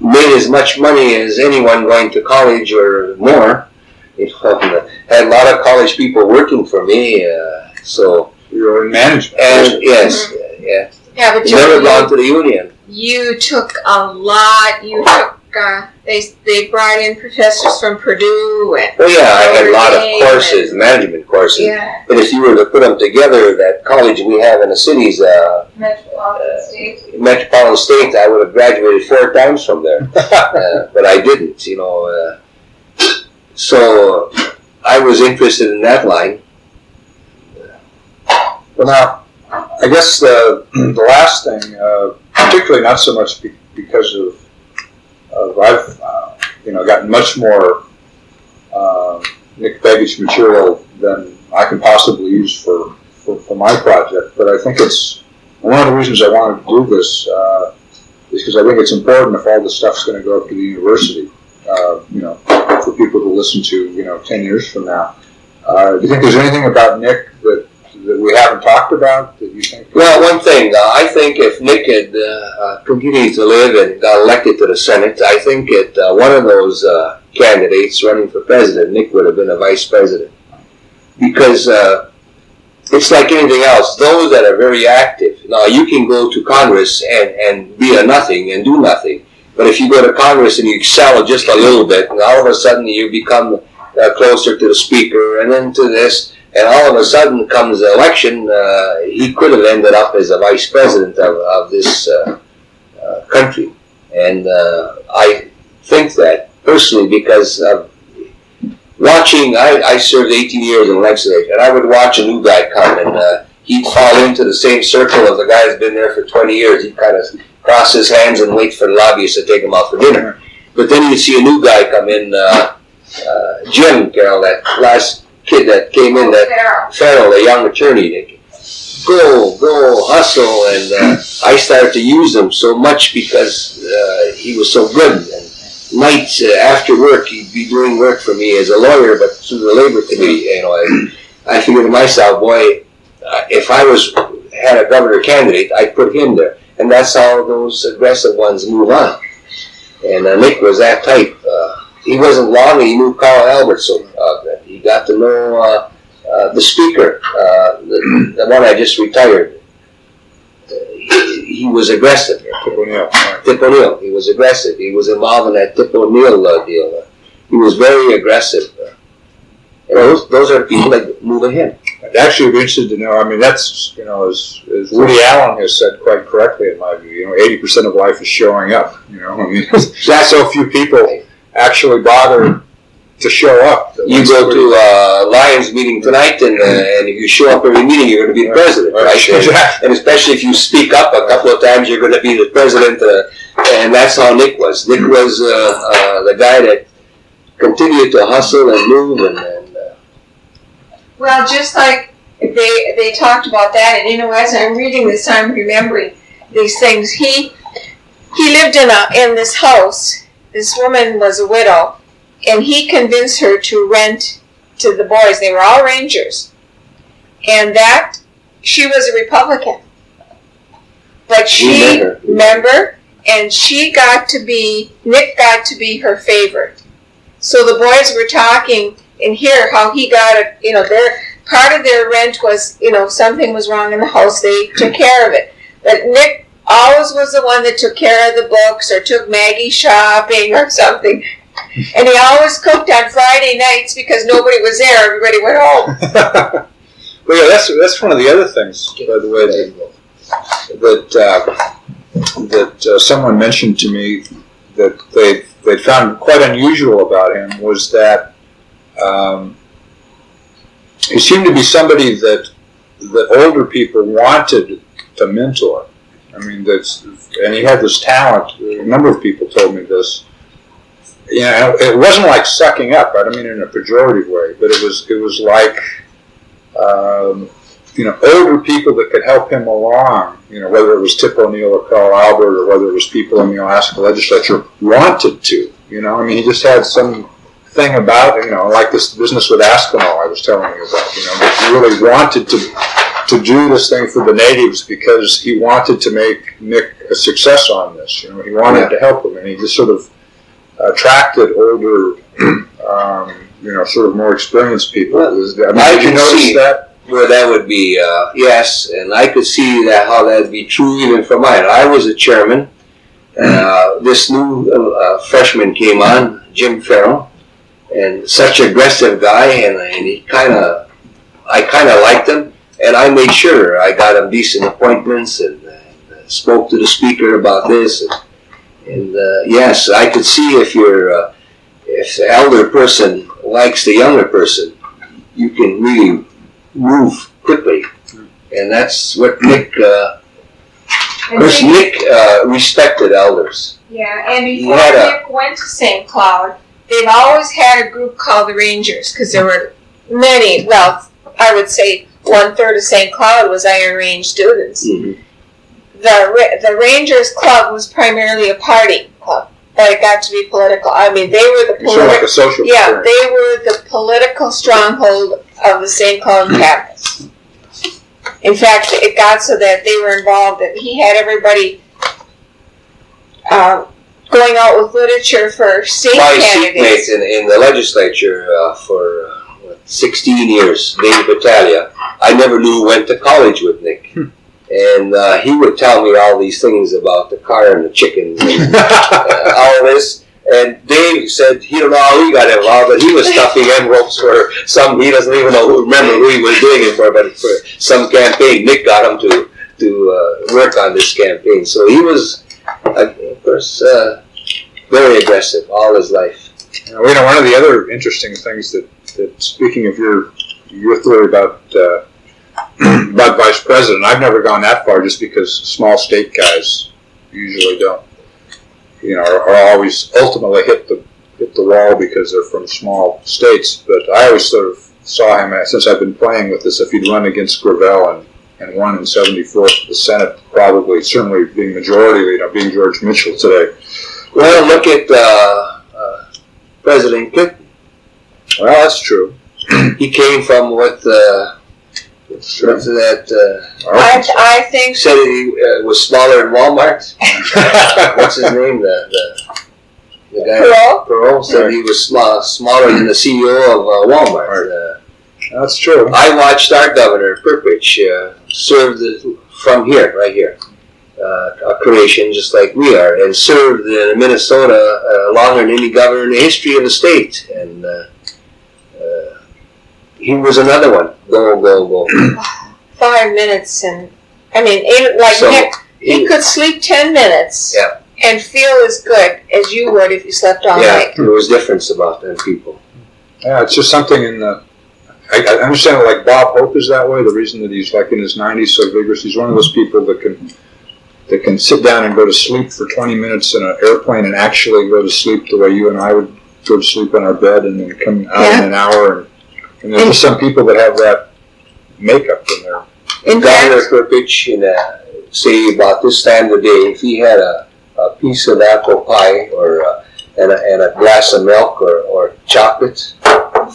made as much money as anyone going to college or more. It, uh, had a lot of college people working for me. Uh, so you're in management, and yes, mm-hmm. yeah, yeah. But you never belonged to the union. You took a lot. You took. Uh, they they brought in professors from Purdue. And well, yeah, I had a lot of courses, and, management courses. Yeah. But if you were to put them together, that college we have in the cities, uh, Metropolitan uh, State, Metropolitan State, I would have graduated four times from there. uh, but I didn't, you know. Uh, so uh, I was interested in that line. Well, now, I guess the, the last thing, uh, particularly not so much be- because of Uh, I've uh, you know gotten much more uh, Nick Begich material than I can possibly use for, for, for my project, but I think it's one of the reasons I wanted to do this uh, is because I think it's important if all this stuff's going to go up to the university, uh, you know, for people to listen to, you know, ten years from now. Uh, do you think there's anything about Nick that, that we haven't talked about that you think? Well, one thing, uh, I think if Nick had uh, continued to live and got elected to the Senate, I think at uh, one of those uh, candidates running for president, Nick would have been a vice president. Because uh, it's like anything else, those that are very active, now you can go to Congress and, and be a nothing and do nothing, but if you go to Congress and you excel just a little bit, and all of a sudden you become uh, closer to the speaker and then to this, and all of a sudden comes the election, uh, he could have ended up as a vice president of, of this uh, uh, country. And uh, I think that personally because of watching, I, I served eighteen years in the legislature, and I would watch a new guy come, and uh, he'd fall into the same circle of the guy who's been there for twenty years. He'd kind of cross his hands and wait for the lobbyists to take him out for dinner. But then you'd see a new guy come in, uh, uh, Jim Carroll, that last kid that came in, that Farrell, a young attorney, that go, go, hustle, and uh, I started to use him so much because uh, he was so good. And nights uh, after work, he'd be doing work for me as a lawyer, but through the labor committee, you know, I, I figured to myself, boy, uh, if I was had a governor candidate, I'd put him there. And that's how those aggressive ones move on. And uh, Nick was that type. Uh, He wasn't long, he knew Carl Albert, so uh, he got to know uh, uh, the speaker, uh, the, the one I just retired. Uh, he, he was aggressive. Tip O'Neill. Tip O'Neill. He was aggressive. He was involved in that Tip O'Neill uh, deal. He was very aggressive. Uh, and those, those are the people that move ahead. I'd actually be interested to know, I mean, that's, you know, as, as Woody Allen has said quite correctly in my view, you know, eighty percent of life is showing up, you know. I mean, that's so few people actually bother to show up. You go to a uh, Lions meeting tonight, and, uh, and if you show up every meeting, you're going to be the president, right? Exactly. And especially if you speak up a couple of times, you're going to be the president, uh, and that's how Nick was. Nick was uh, uh, the guy that continued to hustle and move. And, and uh, well, just like they they talked about that, and you know, as I'm reading this, I'm remembering these things. He he lived in a in this house. This woman was a widow, and he convinced her to rent to the boys. They were all Rangers. And that, she was a Republican. But she, remember, and she got to be, Nick got to be her favorite. So the boys were talking in here how he got a, you know, their part of their rent was, you know, something was wrong in the house, they took care of it. But Nick always was the one that took care of the books or took Maggie shopping or something. And he always cooked on Friday nights because nobody was there. Everybody went home. Well, yeah, that's that's one of the other things, by the way, that that, uh, that uh, someone mentioned to me that they they found quite unusual about him was that um, he seemed to be somebody that that older people wanted to mentor. I mean, that's, and he had this talent. A number of people told me this. You know, it wasn't like sucking up. I don't mean in a pejorative way, but it was it was like, um, you know, older people that could help him along. You know, whether it was Tip O'Neill or Carl Albert, or whether it was people in the Alaska legislature wanted to. You know, I mean, he just had some thing about, you know, like this business with Aspinall I was telling you about, you know, he really wanted to to do this thing for the natives because he wanted to make Nick a success on this, you know, he wanted yeah. to help them, and he just sort of attracted older, um, you know, sort of more experienced people. Well, was, I mean, I did you notice that? Well, that would be, uh, yes, and I could see that how that would be true even for mine. I was a chairman. Uh, this new uh, freshman came on, Jim Farrell, and such aggressive guy, and, and he kind of, I kind of liked him, and I made sure I got him decent appointments and, and spoke to the speaker about this. And, and uh, yes, I could see if you're, uh, if the elder person likes the younger person, you can really move quickly, and that's what Nick. Uh, Because Nick uh, respected elders. Yeah, and before a, Nick went to Saint Cloud, they've always had a group called the Rangers, because there were many, well, I would say one-third of Saint Cloud was Iron Range students. Mm-hmm. The the Rangers Club was primarily a party club, but it got to be political. I mean, they were the political... Sort of like a social Yeah, parent. They were the political stronghold of the Saint Cloud campus. In fact, it got so that they were involved, that he had everybody uh, going out with literature for state My candidates. My seatmates in, in the legislature uh, for uh, what, sixteen years, Dave Battaglia, I never knew who went to college with Nick. Hmm. And uh, he would tell me all these things about the car and the chickens and uh, all this. And Dave said he don't know how he got involved, but he was stuffing envelopes for some, he doesn't even know, who remember who he was doing it for, but for some campaign, Nick got him to to uh, work on this campaign. So he was, uh, of course, uh, very aggressive all his life. You know, one of the other interesting things that, that speaking of your your theory about uh, about vice president, I've never gone that far just because small state guys usually don't. You know, are, are always ultimately hit the hit the wall because they're from small states. But I always sort of saw him, since I've been playing with this, if he'd run against Gravel and, and won in seventy-four for the Senate, probably, certainly being majority leader, being George Mitchell today. Well, look at uh, uh, President Clinton. Well, that's true. He came from what the... Uh, Sure. That, uh, I, I think said he uh, was smaller in Walmart. What's his name? The, the, the guy Pearl? Pearl said right. He was small, smaller than the C E O of uh, Walmart. Uh, That's true. I watched our governor, Perpich, uh, serve the, from here, right here, uh, a Croatian just like we are, and served in Minnesota uh, longer than any governor in the history of the state. And uh, uh, he was another one. Go, go, go. Five minutes and, I mean, eight, like so Nick, he, he could sleep ten minutes yeah. and feel as good as you would if you slept all yeah, night. Yeah, there was difference about them people. Yeah, it's just something in the, I, I understand like Bob Hope is that way, the reason that he's like in his nineties so vigorous, he's one of those people that can, that can sit down and go to sleep for twenty minutes in an airplane and actually go to sleep the way you and I would go to sleep in our bed and then come out yeah. in an hour and And there's and, just some people that have that makeup in there. In Governor Perpich, in a, say about this time of day, if he had a, a piece of apple pie or a, and, a, and a glass of milk or, or chocolate,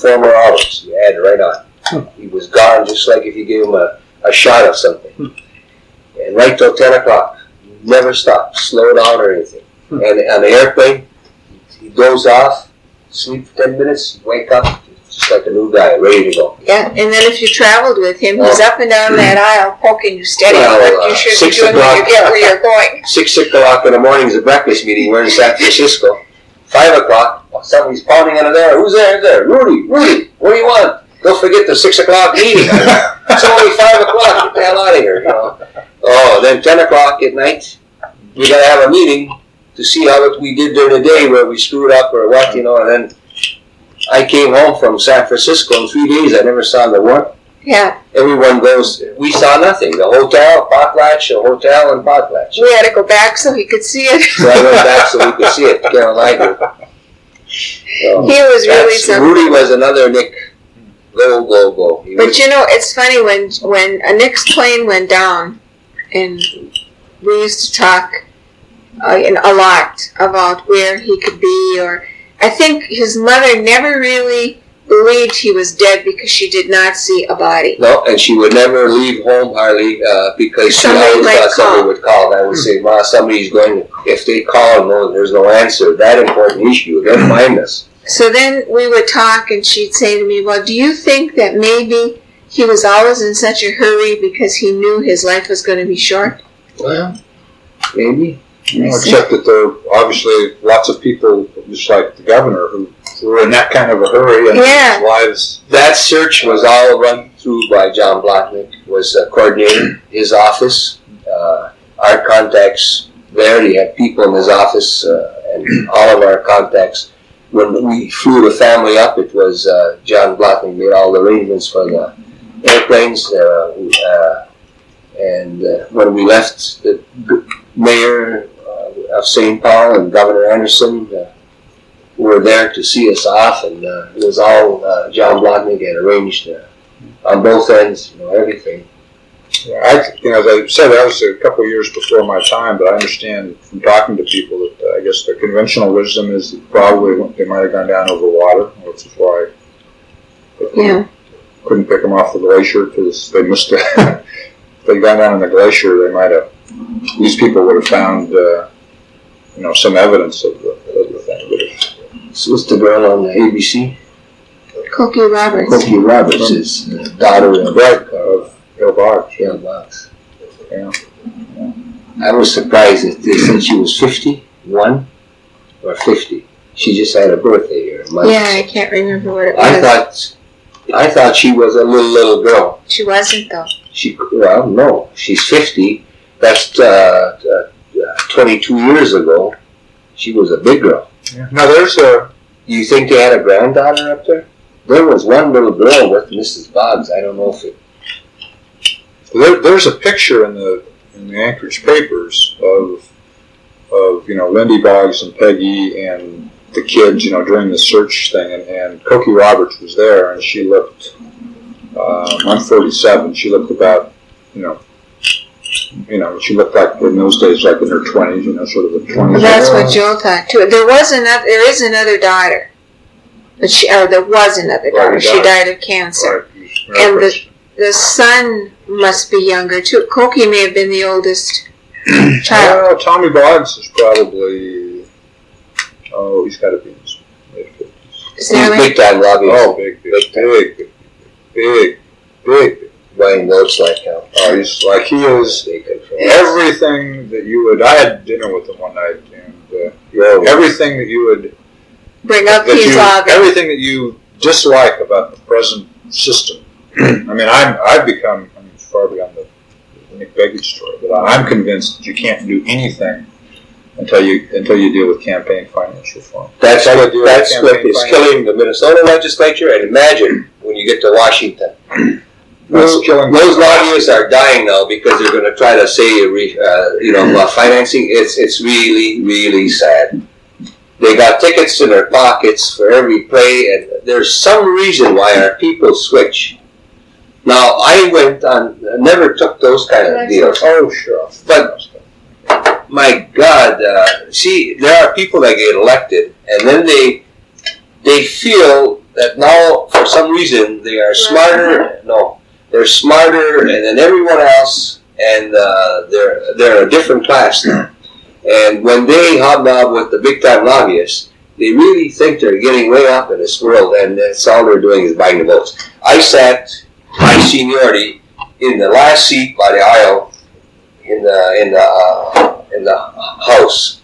four more hours, you add it right on. Hmm. He was gone just like if you gave him a, a shot of something. Hmm. And right till ten o'clock, never stopped, slow down or anything. Hmm. And on the airplane, he goes off, sleep for ten minutes, wake up, just like a new guy, ready to go. Yeah, and then if you traveled with him, he's oh. up and down that aisle poking you steady. Well, like you should uh, be doing when you get where you're going. Six o'clock in the morning is a breakfast meeting. We're in San Francisco. Five o'clock, somebody's pounding out of there. Who's there? Who's there? Rudy, Rudy, what do you want? Don't forget the six o'clock meeting. It's only five o'clock. Get the hell out of here. You know? Oh, then ten o'clock at night, we got to have a meeting to see how we did during the day, where we screwed up or what, you know, and then... I came home from San Francisco in three days. I never saw the one. Yeah. Everyone goes, we saw nothing. The hotel, Potlatch, the hotel, and Potlatch. We had to go back so he could see it. So I went back so we could see it. Caroline did. So he was really something. Rudy was another Nick. Go, go, go. He but was, you know, it's funny, when when a Nick's plane went down, and we used to talk uh, a lot about where he could be, or... I think his mother never really believed he was dead because she did not see a body. No, and she would never leave home hardly uh, because she always thought somebody would call. And I would say, Ma, somebody's going, if they call, no, there's no answer. That important issue, they'll find us. So then we would talk and she'd say to me, well, do you think that maybe he was always in such a hurry because he knew his life was going to be short? Well, maybe. You know, except that there are obviously lots of people, just like the governor, who were in that kind of a hurry and yeah. His lives. That search was all run through by John Blatnik, was uh, coordinating his office. Uh, our contacts there, he had people in his office uh, and all of our contacts. When we flew the family up, it was uh, John Blatnik made all the arrangements for the airplanes. Uh, uh, and uh, when we left, the mayor uh, of Saint Paul and Governor Anderson uh, were there to see us off, and uh, it was all uh, John Blatnik had arranged uh, on both ends, you know, everything. Yeah, I, you know, as I said, that was a couple of years before my time, but I understand from talking to people that uh, I guess the conventional wisdom is that probably they might have gone down over water, which is why I yeah. couldn't pick them off the glacier, because they missed it. If they'd gone down in the glacier, they might have, these people would have found, uh, you know, some evidence of the, of the thing. So what's the girl on the A B C? Cokie Roberts. Cokie Roberts is the daughter and bride of Bill Boggs. Bill Boggs. Yeah. yeah. I was surprised that they said she was fifty-one or fifty. She just had a birthday here. Yeah, I can't remember what it was. I thought, I thought she was a little, little girl. She wasn't, though. She Well, no. She's fifty. That's uh, uh, twenty-two years ago. She was a big girl. Yeah. Now, there's a... You think they had a granddaughter up there? There was one little girl with Missus Boggs. I don't know if it... There, there's a picture in the in the Anchorage papers of of you know Lindy Boggs and Peggy and the kids you know during the search thing, and, and Cokie Roberts was there, and she looked uh, one thirty-seven. She looked about you know you know she looked like in those days like in her twenties, you know sort of the twenties. That's what Joel thought too. There was another. There is another daughter, but she oh there was another daughter. She died of cancer, right. and the the son. Must be younger too. Cokie may have been the oldest child. Well, Tommy Boggs is probably. Oh, he's got to be in his late fifties. He's big time, Robbie. Oh, big, big, big, big, big, big. Wayne looks like him. Oh, he's like he is. Everything that you would. I had dinner with him one night, and uh, everything that you would bring up, he's Robbie. Everything that you dislike about the present system. I mean, I'm. I've become. Far beyond the, the Nick Begich story, but I'm convinced that you can't do anything until you until you deal with campaign finance reform. That's, that's, deal that's with what is killing the Minnesota legislature, and imagine when you get to Washington. Those, those lobbyists are dying now because they're going to try to say, uh, you know, uh, financing. It's it's really, really sad. They got tickets in their pockets for every play, and there's some reason why our people switch. Now, I went on, never took those kind of deals. Oh, sure. But, my God, uh, see, there are people that get elected, and then they they feel that now, for some reason, they are smarter. No, they're smarter and than everyone else, and uh, they're, they're a different class now. And when they hobnob with the big-time lobbyists, they really think they're getting way up in this world, and that's all they're doing is buying the votes. I sat... my seniority in the last seat by the aisle in the in the uh, in the house,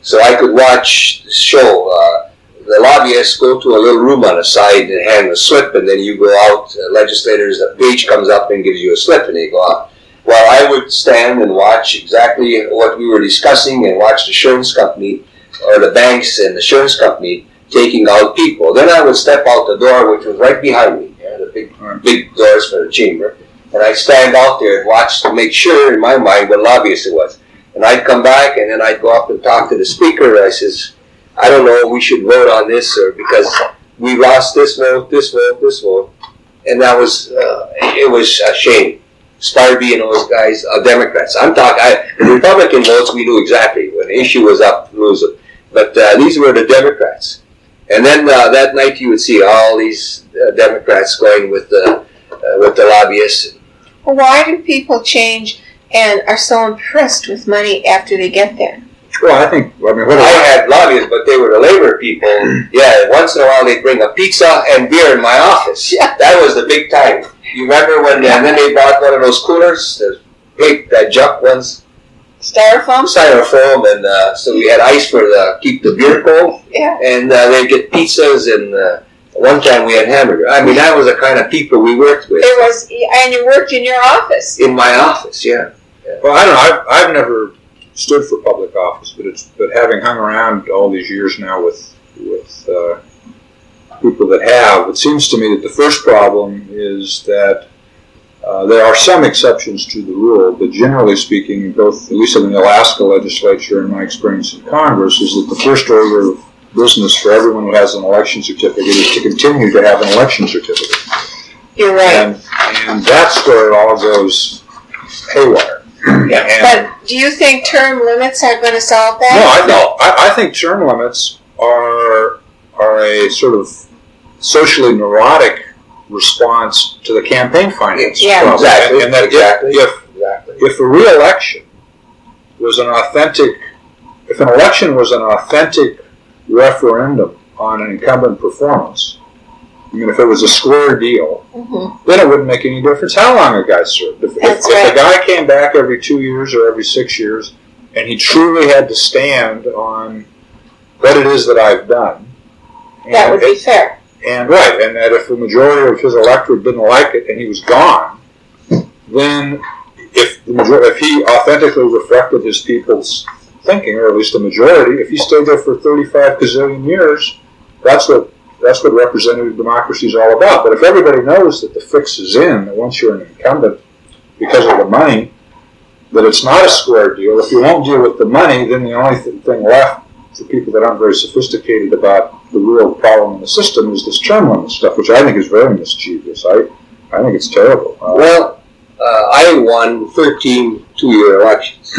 so I could watch the show. Uh, the lobbyists go to a little room on the side and hand a slip, and then you go out. Uh, legislators, a page comes up and gives you a slip, and they go out. Well, I would stand and watch exactly what we were discussing, and watch the insurance company or the banks and the insurance company taking out people. Then I would step out the door, which was right behind me. The big, big doors for the chamber, and I'd stand out there and watch to make sure in my mind what lobbyist it was. And I'd come back, and then I'd go up and talk to the speaker, and I says, I don't know, we should vote on this, or because we lost this vote, this vote, this vote. And that was, uh, it was a shame. Sparby and those guys are Democrats. I'm talking, the Republican votes we knew exactly. When the issue was up, lose it. But uh, these were the Democrats. And then uh, that night you would see all these uh, Democrats going with the uh, with the lobbyists. Well, why do people change and are so impressed with money after they get there? Well, I think, I mean, what I had lobbyists, but they were the labor people. Yeah, once in a while they'd bring a pizza and beer in my office. Yeah. That was the big time. You remember when, yeah. and then they bought one of those coolers, those big, that junk ones. Styrofoam? Styrofoam, and uh, so we had ice for the, keep the beer cold. Yeah. And uh, they'd get pizzas, and uh, one time we had hamburger. I mean, that was the kind of people we worked with. It was, and you worked in your office. In my office, yeah. yeah. Well, I don't know, I've, I've never stood for public office, but it's but having hung around all these years now with with uh, people that have, it seems to me that the first problem is that uh, there are some exceptions to the rule, but generally speaking, both at least in the Alaska legislature and my experience in Congress, is that the first order of business for everyone who has an election certificate is to continue to have an election certificate. You're right, and, and that's where it all goes haywire. Yeah. But do you think term limits are going to solve that? No, I no, I, I think term limits are are a sort of socially neurotic response to the campaign finance yeah. problem. Exactly. And, and that exactly. If, if, exactly. if a re-election was an authentic, if an election was an authentic referendum on an incumbent performance, I mean, if it was a square deal, mm-hmm. then it wouldn't make any difference how long a guy served. If, if, right. if a guy came back every two years or every six years, and he truly had to stand on what it is that I've done, that would be it, fair. And right, and that if the majority of his electorate didn't like it and he was gone, then if the majority, if he authentically reflected his people's thinking, or at least the majority, if he stayed there for thirty-five gazillion years, that's what. That's what representative democracy is all about. But if everybody knows that the fix is in, that once you're an incumbent, because of the money, that it's not a square deal. If you won't deal with the money, then the only th- thing left for people that aren't very sophisticated about the real problem in the system is this term limit stuff, which I think is very mischievous. I, I think it's terrible. Uh, well, uh, I won thirteen two-year elections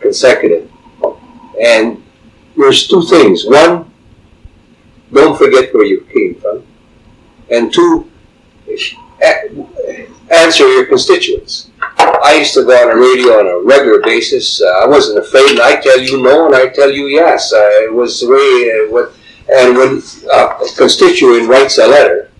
consecutive. And there's two things. One, don't forget where you came from. And two, answer your constituents. I used to go on the radio on a regular basis. Uh, I wasn't afraid, and I tell you no, and I tell you yes. Uh, it was the way, uh, what, and when uh, a constituent writes a letter,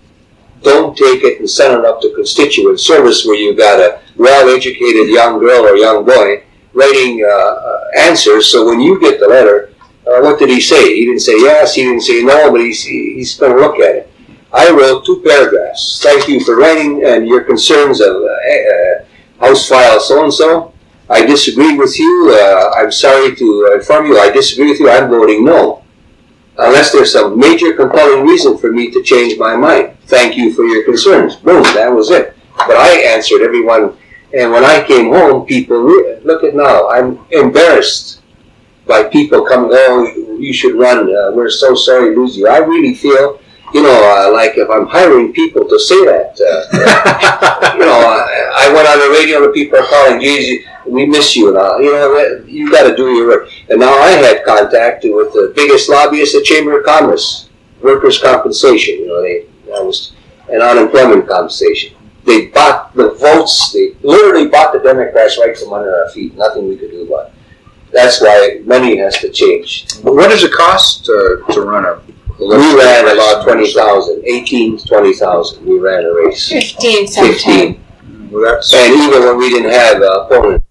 don't take it and send it up to constituent service where you got a well-educated young girl or young boy writing uh, answers, so when you get the letter, Uh, what did he say? He didn't say yes, he didn't say no, but he's, he's going to look at it. I wrote two paragraphs. Thank you for writing and your concerns of uh, uh, House File so-and-so. I disagree with you. Uh, I'm sorry to inform you. I disagree with you. I'm voting no. Unless there's some major compelling reason for me to change my mind. Thank you for your concerns. Boom, that was it. But I answered everyone. And when I came home, people, re- look at now, I'm embarrassed by people coming, oh, you should run, uh, we're so sorry to lose you. I really feel, you know, uh, like if I'm hiring people to say that, uh, you know, I, I went on the radio and people are calling, geez, we miss you, and all, you know, you got to do your work. And now I had contact with the biggest lobbyist, the Chamber of Commerce, workers' compensation, you know, they, that was an unemployment compensation. They bought the votes, they literally bought the Democrats right from under our feet, nothing we could do about it. That's why money has to change. But what does it cost uh, to run a election? We ran about twenty thousand, eighteen, twenty thousand. We ran a race. fifteen sometimes. fifteen. Well, that's... And even when we didn't have uh, opponents.